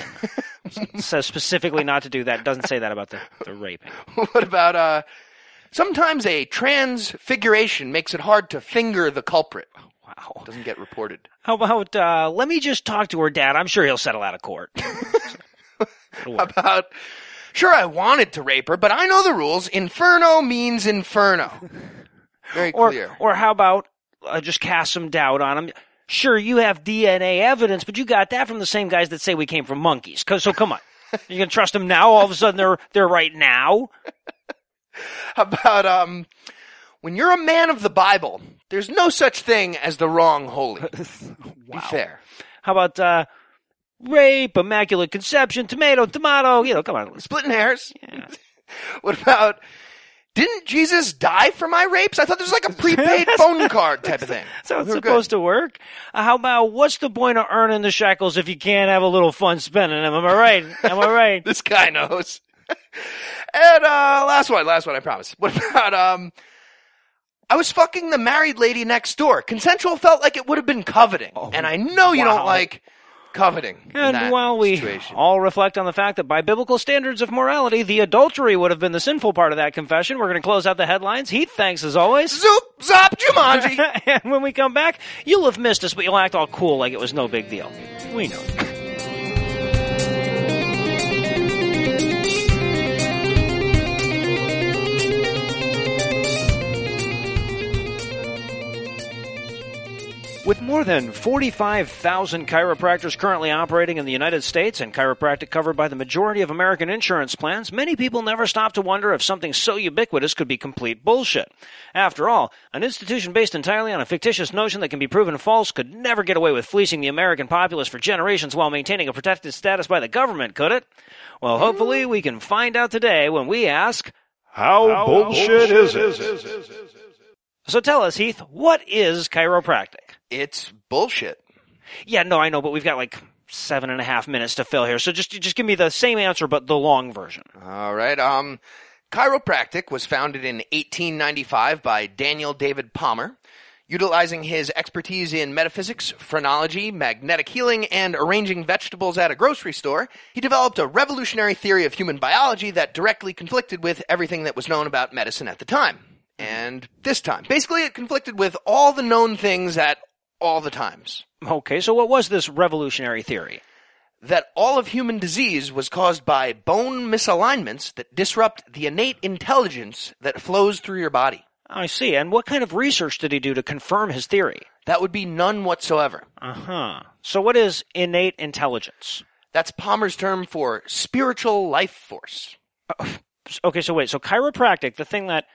So specifically not to do that. Doesn't say that about the, the raping. What about uh, sometimes a transfiguration makes it hard to finger the culprit? Wow. Doesn't get reported. How about, uh, let me just talk to her dad. I'm sure he'll settle out of court. How about, sure, I wanted to rape her, but I know the rules. Inferno means inferno. Very or, clear. Or how about, uh, just cast some doubt on him. Sure, you have D N A evidence, but you got that from the same guys that say we came from monkeys. So come on. You can trust them now. All of a sudden they're, they're right now. How about, um, when you're a man of the Bible, there's no such thing as the wrong holy. Wow. Be fair. How about uh, rape, immaculate conception, tomato, tomato? You know, come on. Splitting hairs. Yeah. What about, didn't Jesus die for my rapes? I thought this was like a prepaid phone card type of thing. So it's We're supposed good. to work. Uh, how about, what's the point of earning the shekels if you can't have a little fun spending them? Am I right? Am I right? This guy knows. And uh, last one, last one, I promise. What about, um... I was fucking the married lady next door. Consensual felt like it would have been coveting. Oh, and I know you wow. don't like coveting. And while we situation. all reflect on the fact that by biblical standards of morality, the adultery would have been the sinful part of that confession, we're going to close out the headlines. Heath, thanks as always. Zoop, zop, Jumanji. And when we come back, you'll have missed us, but you'll act all cool like it was no big deal. We know. With more than forty-five thousand chiropractors currently operating in the United States and chiropractic covered by the majority of American insurance plans, many people never stop to wonder if something so ubiquitous could be complete bullshit. After all, an institution based entirely on a fictitious notion that can be proven false could never get away with fleecing the American populace for generations while maintaining a protected status by the government, could it? Well, hopefully we can find out today when we ask, How, how bullshit, bullshit is, it? Is, it? Is, it? Is it? So tell us, Heath, what is chiropractic? It's bullshit. Yeah, no, I know, but we've got like seven and a half minutes to fill here. So just just give me the same answer, but the long version. All right. Um, chiropractic was founded in eighteen ninety-five by Daniel David Palmer. Utilizing his expertise in metaphysics, phrenology, magnetic healing, and arranging vegetables at a grocery store, he developed a revolutionary theory of human biology that directly conflicted with everything that was known about medicine at the time. And this time. Basically, it conflicted with all the known things at all the times. Okay, so what was this revolutionary theory? That all of human disease was caused by bone misalignments that disrupt the innate intelligence that flows through your body. I see. And what kind of research did he do to confirm his theory? That would be none whatsoever. Uh-huh. So what is innate intelligence? That's Palmer's term for spiritual life force. Uh, okay, so wait. So chiropractic, the thing that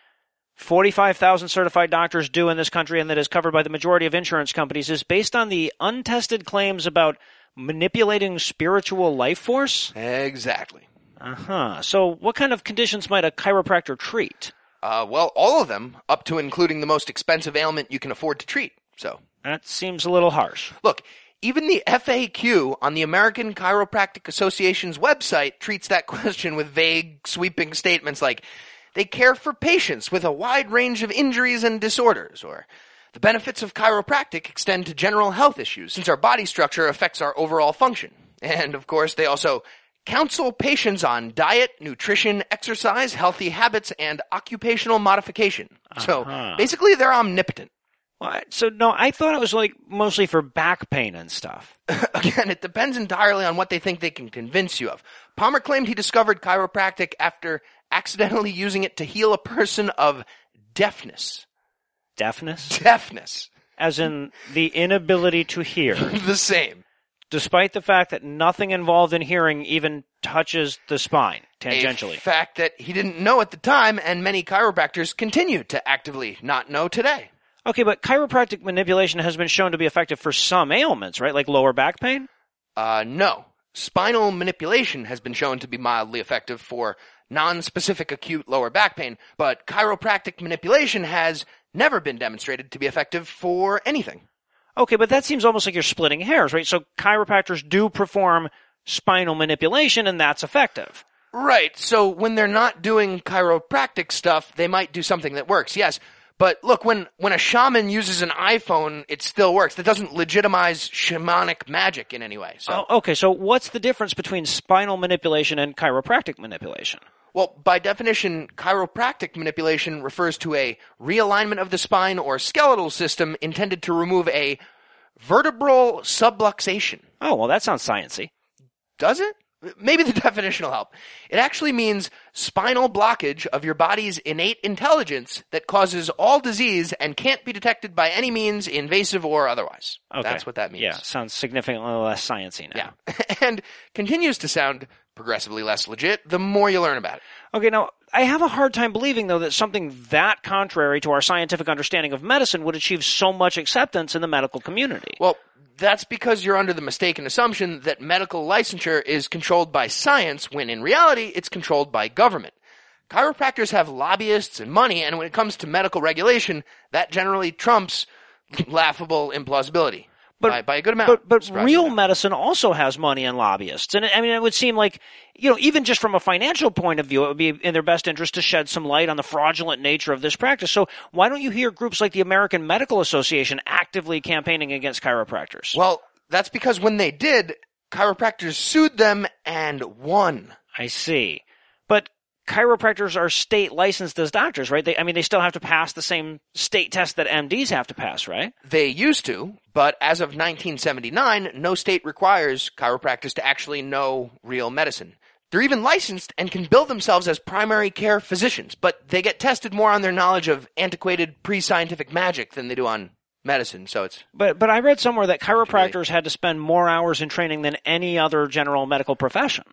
forty-five thousand certified doctors do in this country and that is covered by the majority of insurance companies is based on the untested claims about manipulating spiritual life force? Exactly. Uh-huh. So what kind of conditions might a chiropractor treat? Uh, well, all of them, up to including the most expensive ailment you can afford to treat. So that seems a little harsh. Look, even the F A Q on the American Chiropractic Association's website treats that question with vague, sweeping statements like, they care for patients with a wide range of injuries and disorders, or the benefits of chiropractic extend to general health issues, since our body structure affects our overall function. And, of course, they also counsel patients on diet, nutrition, exercise, healthy habits, and occupational modification. Uh-huh. So, basically, they're omnipotent. Well, so, no, I thought it was, like, mostly for back pain and stuff. Again, it depends entirely on what they think they can convince you of. Palmer claimed he discovered chiropractic after accidentally using it to heal a person of deafness. Deafness? Deafness. As in the inability to hear. The same. Despite the fact that nothing involved in hearing even touches the spine, tangentially. A fact that he didn't know at the time, and many chiropractors continue to actively not know today. Okay, but chiropractic manipulation has been shown to be effective for some ailments, right? Like lower back pain? Uh, no. Spinal manipulation has been shown to be mildly effective for non-specific acute lower back pain, but chiropractic manipulation has never been demonstrated to be effective for anything. Okay, but that seems almost like you're splitting hairs, right? So chiropractors do perform spinal manipulation, and that's effective. Right. So when they're not doing chiropractic stuff, they might do something that works, yes. But look, when, when a shaman uses an iPhone, it still works. That doesn't legitimize shamanic magic in any way. So. Oh, okay, so what's the difference between spinal manipulation and chiropractic manipulation? Well, by definition, chiropractic manipulation refers to a realignment of the spine or skeletal system intended to remove a vertebral subluxation. Oh, well, that sounds science-y. Does it? Maybe the definition will help. It actually means spinal blockage of your body's innate intelligence that causes all disease and can't be detected by any means, invasive or otherwise. Okay. That's what that means. Yeah, sounds significantly less sciencey now. Yeah, and continues to sound progressively less legit the more you learn about it. Okay, now, I have a hard time believing, though, that something that contrary to our scientific understanding of medicine would achieve so much acceptance in the medical community. Well, that's because you're under the mistaken assumption that medical licensure is controlled by science, when in reality, it's controlled by government. Chiropractors have lobbyists and money, and when it comes to medical regulation, that generally trumps laughable implausibility. But, by, by a good amount. But, but real medicine also has money and lobbyists. And I mean, it would seem like, you know, even just from a financial point of view, it would be in their best interest to shed some light on the fraudulent nature of this practice. So why don't you hear groups like the American Medical Association actively campaigning against chiropractors? Well, that's because when they did, chiropractors sued them and won. I see. But chiropractors are state licensed as doctors, right? They, I mean, they still have to pass the same state test that M Ds have to pass, right? They used to, but as of nineteen seventy-nine, no state requires chiropractors to actually know real medicine. They're even licensed and can bill themselves as primary care physicians, but they get tested more on their knowledge of antiquated pre-scientific magic than they do on medicine, so it's... But but I read somewhere that chiropractors had to spend more hours in training than any other general medical profession.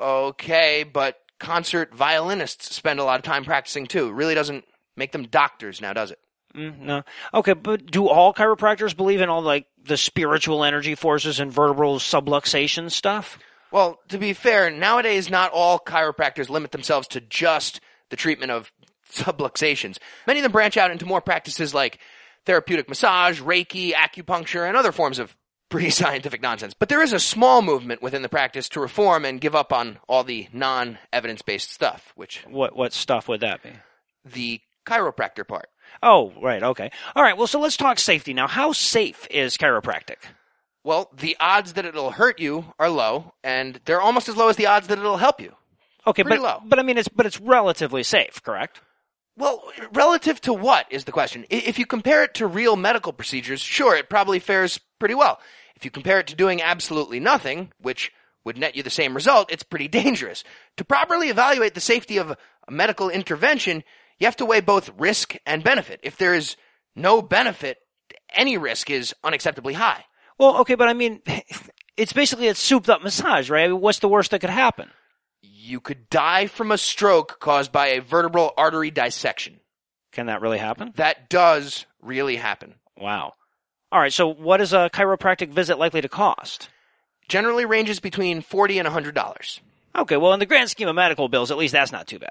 Okay, but concert violinists spend a lot of time practicing, too. It really doesn't make them doctors now, does it? Mm, no. Okay, but do all chiropractors believe in all, like, the spiritual energy forces and vertebral subluxation stuff? Well, to be fair, nowadays not all chiropractors limit themselves to just the treatment of subluxations. Many of them branch out into more practices like therapeutic massage, Reiki, acupuncture, and other forms of pre-scientific nonsense. But there is a small movement within the practice to reform and give up on all the non-evidence-based stuff, which... What what stuff would that be? The chiropractor part. Oh, right, okay. All right, well, so let's talk safety now. How safe is chiropractic? Well, the odds that it'll hurt you are low, and they're almost as low as the odds that it'll help you. Okay, pretty but, low. But I mean, it's but it's relatively safe, correct? Well, relative to what is the question? If you compare it to real medical procedures, sure, it probably fares pretty well. If you compare it to doing absolutely nothing, which would net you the same result, it's pretty dangerous. To properly evaluate the safety of a medical intervention, you have to weigh both risk and benefit. If there is no benefit, any risk is unacceptably high. Well, okay, but I mean, it's basically a souped-up massage, right? I mean, what's the worst that could happen? You could die from a stroke caused by a vertebral artery dissection. Can that really happen? That does really happen. Wow. All right, so what is a chiropractic visit likely to cost? Generally ranges between forty dollars and one hundred dollars. Okay, well, in the grand scheme of medical bills, at least that's not too bad.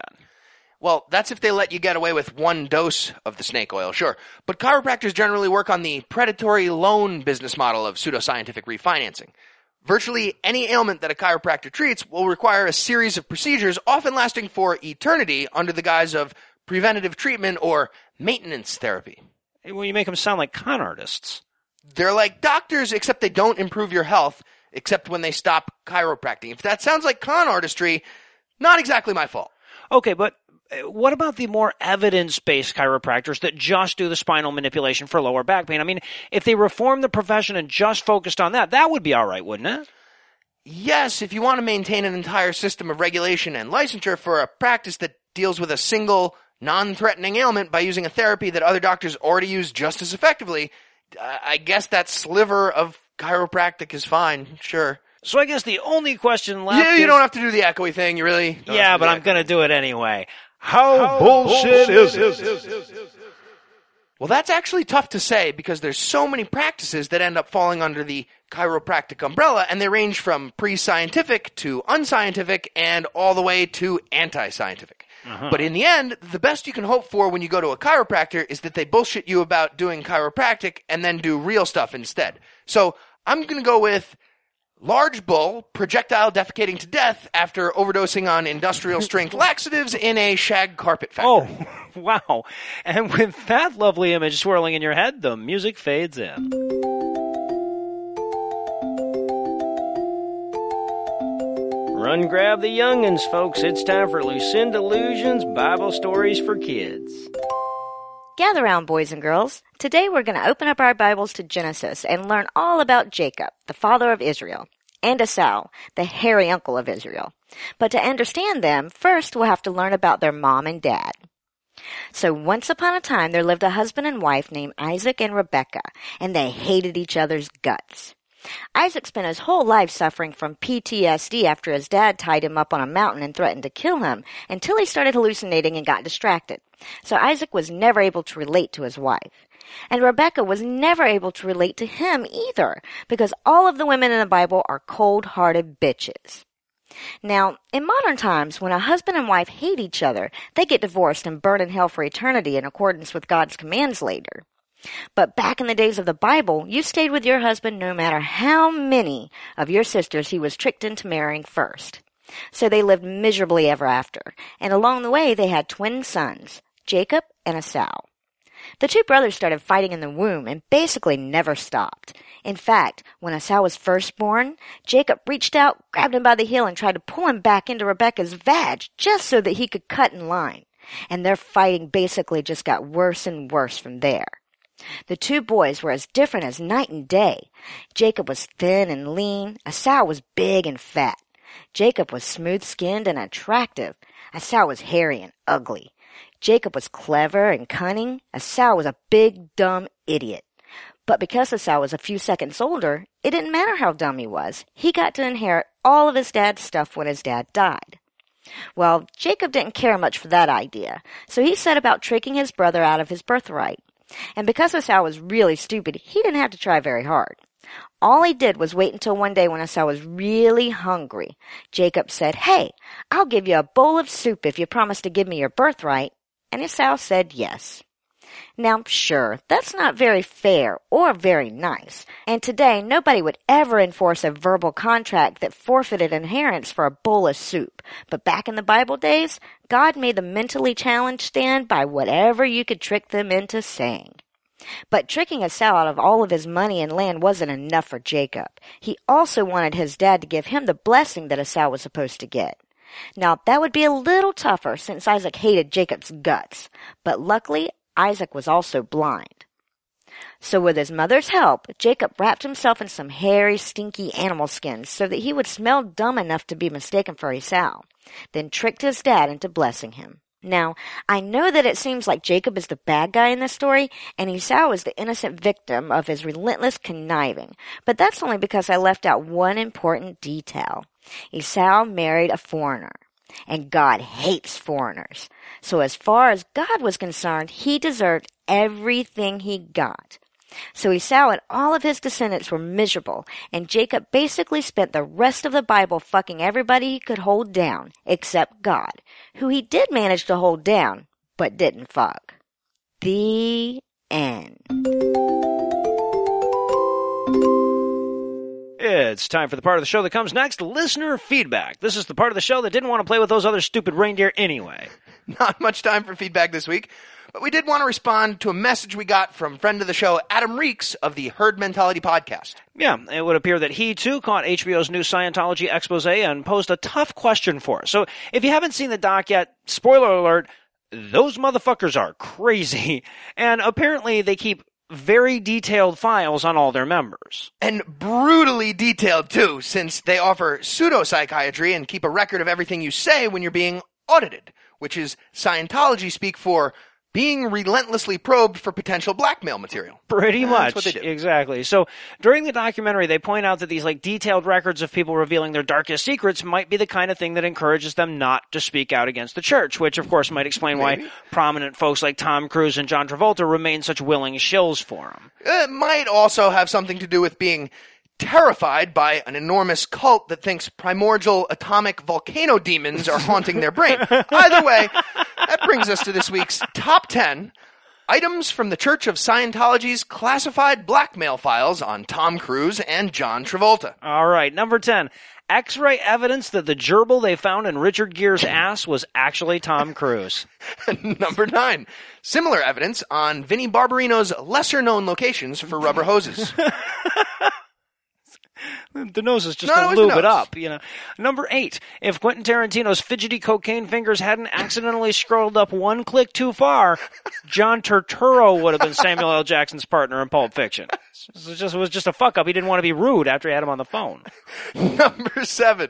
Well, that's if they let you get away with one dose of the snake oil, sure. But chiropractors generally work on the predatory loan business model of pseudoscientific refinancing. Virtually any ailment that a chiropractor treats will require a series of procedures, often lasting for eternity, under the guise of preventative treatment or maintenance therapy. Well, you make them sound like con artists. They're like doctors, except they don't improve your health, except when they stop chiropractic. If that sounds like con artistry, not exactly my fault. Okay, but what about the more evidence-based chiropractors that just do the spinal manipulation for lower back pain? I mean, if they reformed the profession and just focused on that, that would be all right, wouldn't it? Yes, if you want to maintain an entire system of regulation and licensure for a practice that deals with a single, non-threatening ailment by using a therapy that other doctors already use just as effectively, I guess that sliver of chiropractic is fine, sure. So I guess the only question left Yeah, you is... don't have to do the echoey thing, you really... Yeah, but I'm going to do it anyway. How, How bullshit, bullshit is, is, is, is, is Well, that's actually tough to say because there's so many practices that end up falling under the chiropractic umbrella, and they range from pre-scientific to unscientific and all the way to anti-scientific. Uh-huh. But in the end, the best you can hope for when you go to a chiropractor is that they bullshit you about doing chiropractic and then do real stuff instead. So I'm going to go with... large bull, projectile defecating to death after overdosing on industrial-strength laxatives in a shag carpet factory. Oh, wow. And with that lovely image swirling in your head, the music fades in. Run grab the young'uns, folks. It's time for Lucinda Lusions Bible Stories for Kids. Gather round, boys and girls. Today we're going to open up our Bibles to Genesis and learn all about Jacob, the father of Israel, and Esau, the hairy uncle of Israel. But to understand them, first we'll have to learn about their mom and dad. So once upon a time there lived a husband and wife named Isaac and Rebekah, and they hated each other's guts. Isaac spent his whole life suffering from P T S D after his dad tied him up on a mountain and threatened to kill him until he started hallucinating and got distracted. So Isaac was never able to relate to his wife. And Rebekah was never able to relate to him either because all of the women in the Bible are cold-hearted bitches. Now, in modern times, when a husband and wife hate each other, they get divorced and burn in hell for eternity in accordance with God's commands later. But back in the days of the Bible, you stayed with your husband no matter how many of your sisters he was tricked into marrying first. So they lived miserably ever after, and along the way they had twin sons, Jacob and Esau. The two brothers started fighting in the womb and basically never stopped. In fact, when Esau was first born, Jacob reached out, grabbed him by the heel, and tried to pull him back into Rebekah's vag just so that he could cut in line. And their fighting basically just got worse and worse from there. The two boys were as different as night and day. Jacob was thin and lean. Esau was big and fat. Jacob was smooth-skinned and attractive. Esau was hairy and ugly. Jacob was clever and cunning. Esau was a big, dumb idiot. But because Esau was a few seconds older, it didn't matter how dumb he was. He got to inherit all of his dad's stuff when his dad died. Well, Jacob didn't care much for that idea, so he set about tricking his brother out of his birthright. And because Esau was really stupid, he didn't have to try very hard. All he did was wait until one day when Esau was really hungry. Jacob said, "Hey, I'll give you a bowl of soup if you promise to give me your birthright." And Esau said yes. Now, sure, that's not very fair or very nice. And today, nobody would ever enforce a verbal contract that forfeited inheritance for a bowl of soup. But back in the Bible days, God made the mentally challenged stand by whatever you could trick them into saying. But tricking Esau out of all of his money and land wasn't enough for Jacob. He also wanted his dad to give him the blessing that Esau was supposed to get. Now, that would be a little tougher since Isaac hated Jacob's guts. But luckily, Isaac was also blind. So with his mother's help, Jacob wrapped himself in some hairy, stinky animal skins so that he would smell dumb enough to be mistaken for Esau, then tricked his dad into blessing him. Now, I know that it seems like Jacob is the bad guy in this story, and Esau is the innocent victim of his relentless conniving, but that's only because I left out one important detail. Esau married a foreigner. And God hates foreigners. So as far as God was concerned, he deserved everything he got. So Esau and all of his descendants were miserable, and Jacob basically spent the rest of the Bible fucking everybody he could hold down, except God, who he did manage to hold down, but didn't fuck. The end. It's time for the part of the show that comes next, listener feedback. This is the part of the show that didn't want to play with those other stupid reindeer anyway. Not much time for feedback this week. But we did want to respond to a message we got from friend of the show, Adam Reeks of the Herd Mentality podcast. Yeah, it would appear that he, too, caught H B O's new Scientology expose and posed a tough question for us. So if you haven't seen the doc yet, spoiler alert, those motherfuckers are crazy. And apparently they keep very detailed files on all their members. And brutally detailed, too, since they offer pseudo-psychiatry and keep a record of everything you say when you're being audited, which is Scientology speak for being relentlessly probed for potential blackmail material. Pretty much. That's what they do. Exactly. So during the documentary, they point out that these like detailed records of people revealing their darkest secrets might be the kind of thing that encourages them not to speak out against the church, which of course might explain Maybe. why prominent folks like Tom Cruise and John Travolta remain such willing shills for them. It might also have something to do with being terrified by an enormous cult that thinks primordial atomic volcano demons are haunting their brain. Either way, that brings us to this week's top ten items from the Church of Scientology's classified blackmail files on Tom Cruise and John Travolta. All right, number ten. X-ray evidence that the gerbil they found in Richard Gere's ass was actually Tom Cruise. Number nine, similar evidence on Vinnie Barbarino's lesser-known locations for rubber hoses. The nose is just to lube it up, you know. Number eight, if Quentin Tarantino's fidgety cocaine fingers hadn't accidentally scrolled up one click too far, John Turturro would have been Samuel L. Jackson's partner in Pulp Fiction. It was just, it was just a fuck-up. He didn't want to be rude after he had him on the phone. Number seven,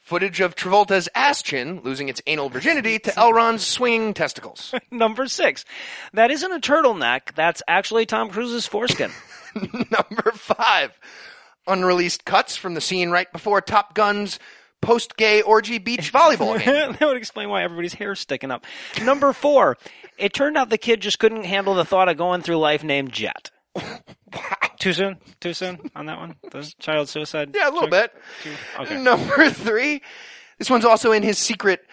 footage of Travolta's ass chin losing its anal virginity to L. Ron's swinging testicles. Number six, that isn't a turtleneck. That's actually Tom Cruise's foreskin. Number five, unreleased cuts from the scene right before Top Gun's post-gay orgy beach volleyball game. That would explain why everybody's hair's sticking up. Number four, it turned out the kid just couldn't handle the thought of going through life named Jet. Too soon? Too soon on that one? The child suicide? Yeah, a little bit. Too, okay. Number three, this one's also in his secret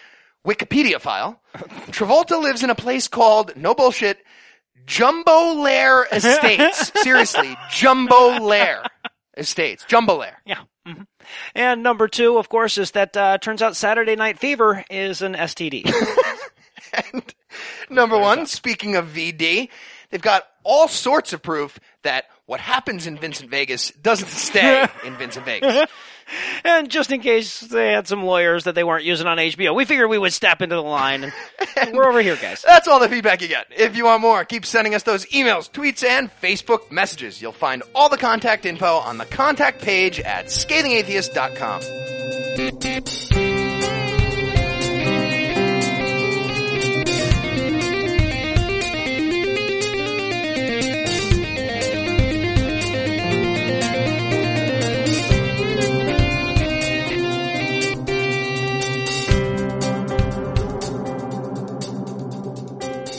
Wikipedia file. Travolta lives in a place called, no bullshit, Jumbo Lair Estates. Seriously, Jumbo Lair Estates. Jumbo Lair. Yeah. Mm-hmm. And number two, of course, is that uh, turns out Saturday Night Fever is an S T D. And number one, speaking of V D, they've got all sorts of proof that what happens in Vincent Vegas doesn't stay in Vincent Vegas. And just in case they had some lawyers that they weren't using on H B O, we figured we would step into the line. And and we're over here, guys. That's all the feedback you get. If you want more, keep sending us those emails, tweets, and Facebook messages. You'll find all the contact info on the contact page at scathing atheist dot com.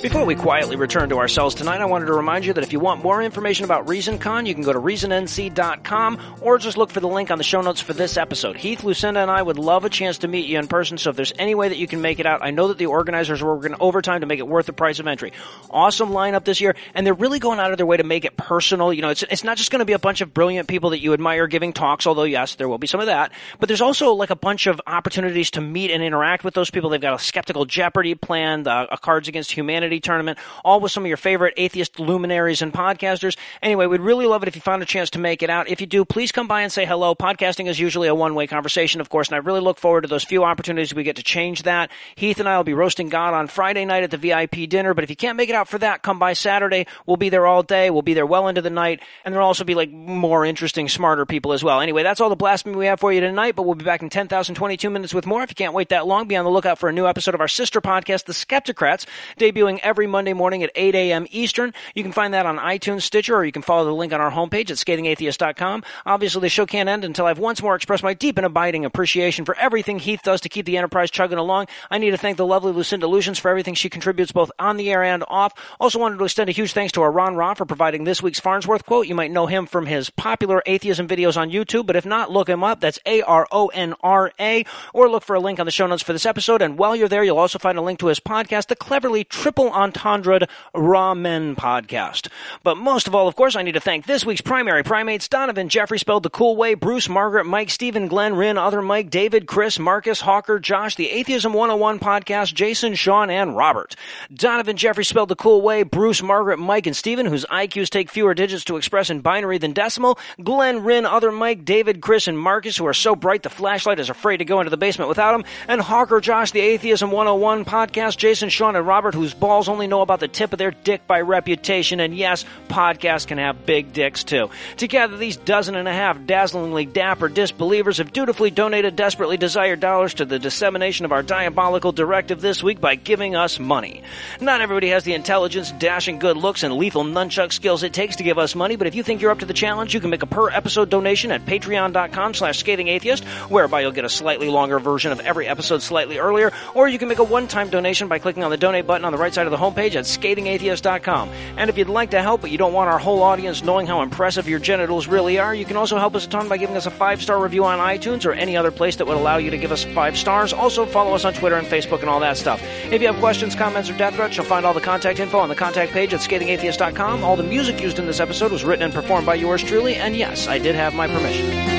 Before we quietly return to ourselves tonight, I wanted to remind you that if you want more information about ReasonCon, you can go to reason N C dot com or just look for the link on the show notes for this episode. Heath, Lucinda, and I would love a chance to meet you in person, so if there's any way that you can make it out, I know that the organizers are working overtime to make it worth the price of entry. Awesome lineup this year, and they're really going out of their way to make it personal. You know, it's it's not just going to be a bunch of brilliant people that you admire giving talks, although yes, there will be some of that, but there's also like a bunch of opportunities to meet and interact with those people. They've got a Skeptical Jeopardy planned, uh, a Cards Against Humanity tournament, all with some of your favorite atheist luminaries and podcasters. Anyway, we'd really love it if you found a chance to make it out. If you do, please come by and say hello. Podcasting is usually a one-way conversation, of course, and I really look forward to those few opportunities we get to change that. Heath and I will be roasting God on Friday night at the V I P dinner, but if you can't make it out for that, come by Saturday. We'll be there all day. We'll be there well into the night, and there'll also be like more interesting, smarter people as well. Anyway, that's all the blasphemy we have for you tonight, but we'll be back in ten thousand twenty-two minutes with more. If you can't wait that long, be on the lookout for a new episode of our sister podcast, The Skeptocrats, debuting every Monday morning at eight a.m. Eastern. You can find that on iTunes, Stitcher, or you can follow the link on our homepage at scathing atheist dot com. Obviously, the show can't end until I've once more expressed my deep and abiding appreciation for everything Heath does to keep the enterprise chugging along. I need to thank the lovely Lucinda Lusions for everything she contributes both on the air and off. Also wanted to extend a huge thanks to Aaron Ra for providing this week's Farnsworth quote. You might know him from his popular atheism videos on YouTube, but if not, look him up. That's A R O N R A, or look for a link on the show notes for this episode. And while you're there, you'll also find a link to his podcast, the cleverly triple entendre Ramen Podcast. But most of all, of course, I need to thank this week's primary primates: Donovan, Jeffrey, spelled the cool way, Bruce, Margaret, Mike, Stephen, Glenn, Rin, other Mike, David, Chris, Marcus, Hawker, Josh, the Atheism one oh one Podcast, Jason, Sean, and Robert. Donovan, Jeffrey, spelled the cool way, Bruce, Margaret, Mike, and Stephen, whose I Qs take fewer digits to express in binary than decimal, Glenn, Rin, other Mike, David, Chris, and Marcus, who are so bright the flashlight is afraid to go into the basement without them, and Hawker, Josh, the Atheism one oh one Podcast, Jason, Sean, and Robert, whose balls only know about the tip of their dick by reputation, and yes, podcasts can have big dicks too. Together, these dozen and a half dazzlingly dapper disbelievers have dutifully donated desperately desired dollars to the dissemination of our diabolical directive this week by giving us money. Not everybody has the intelligence, dashing good looks, and lethal nunchuck skills it takes to give us money, but if you think you're up to the challenge, you can make a per-episode donation at patreon dot com slash scathing atheist, whereby you'll get a slightly longer version of every episode slightly earlier, or you can make a one-time donation by clicking on the donate button on the right side of the homepage at scathing atheist dot com. And if you'd like to help, but you don't want our whole audience knowing how impressive your genitals really are, you can also help us a ton by giving us a five-star review on iTunes or any other place that would allow you to give us five stars. Also, follow us on Twitter and Facebook and all that stuff. If you have questions, comments, or death threats, you'll find all the contact info on the contact page at scathing atheist dot com. All the music used in this episode was written and performed by yours truly, and yes, I did have my permission.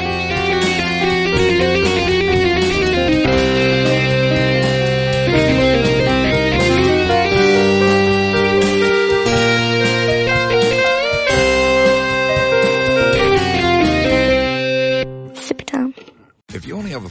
If you only have a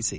C.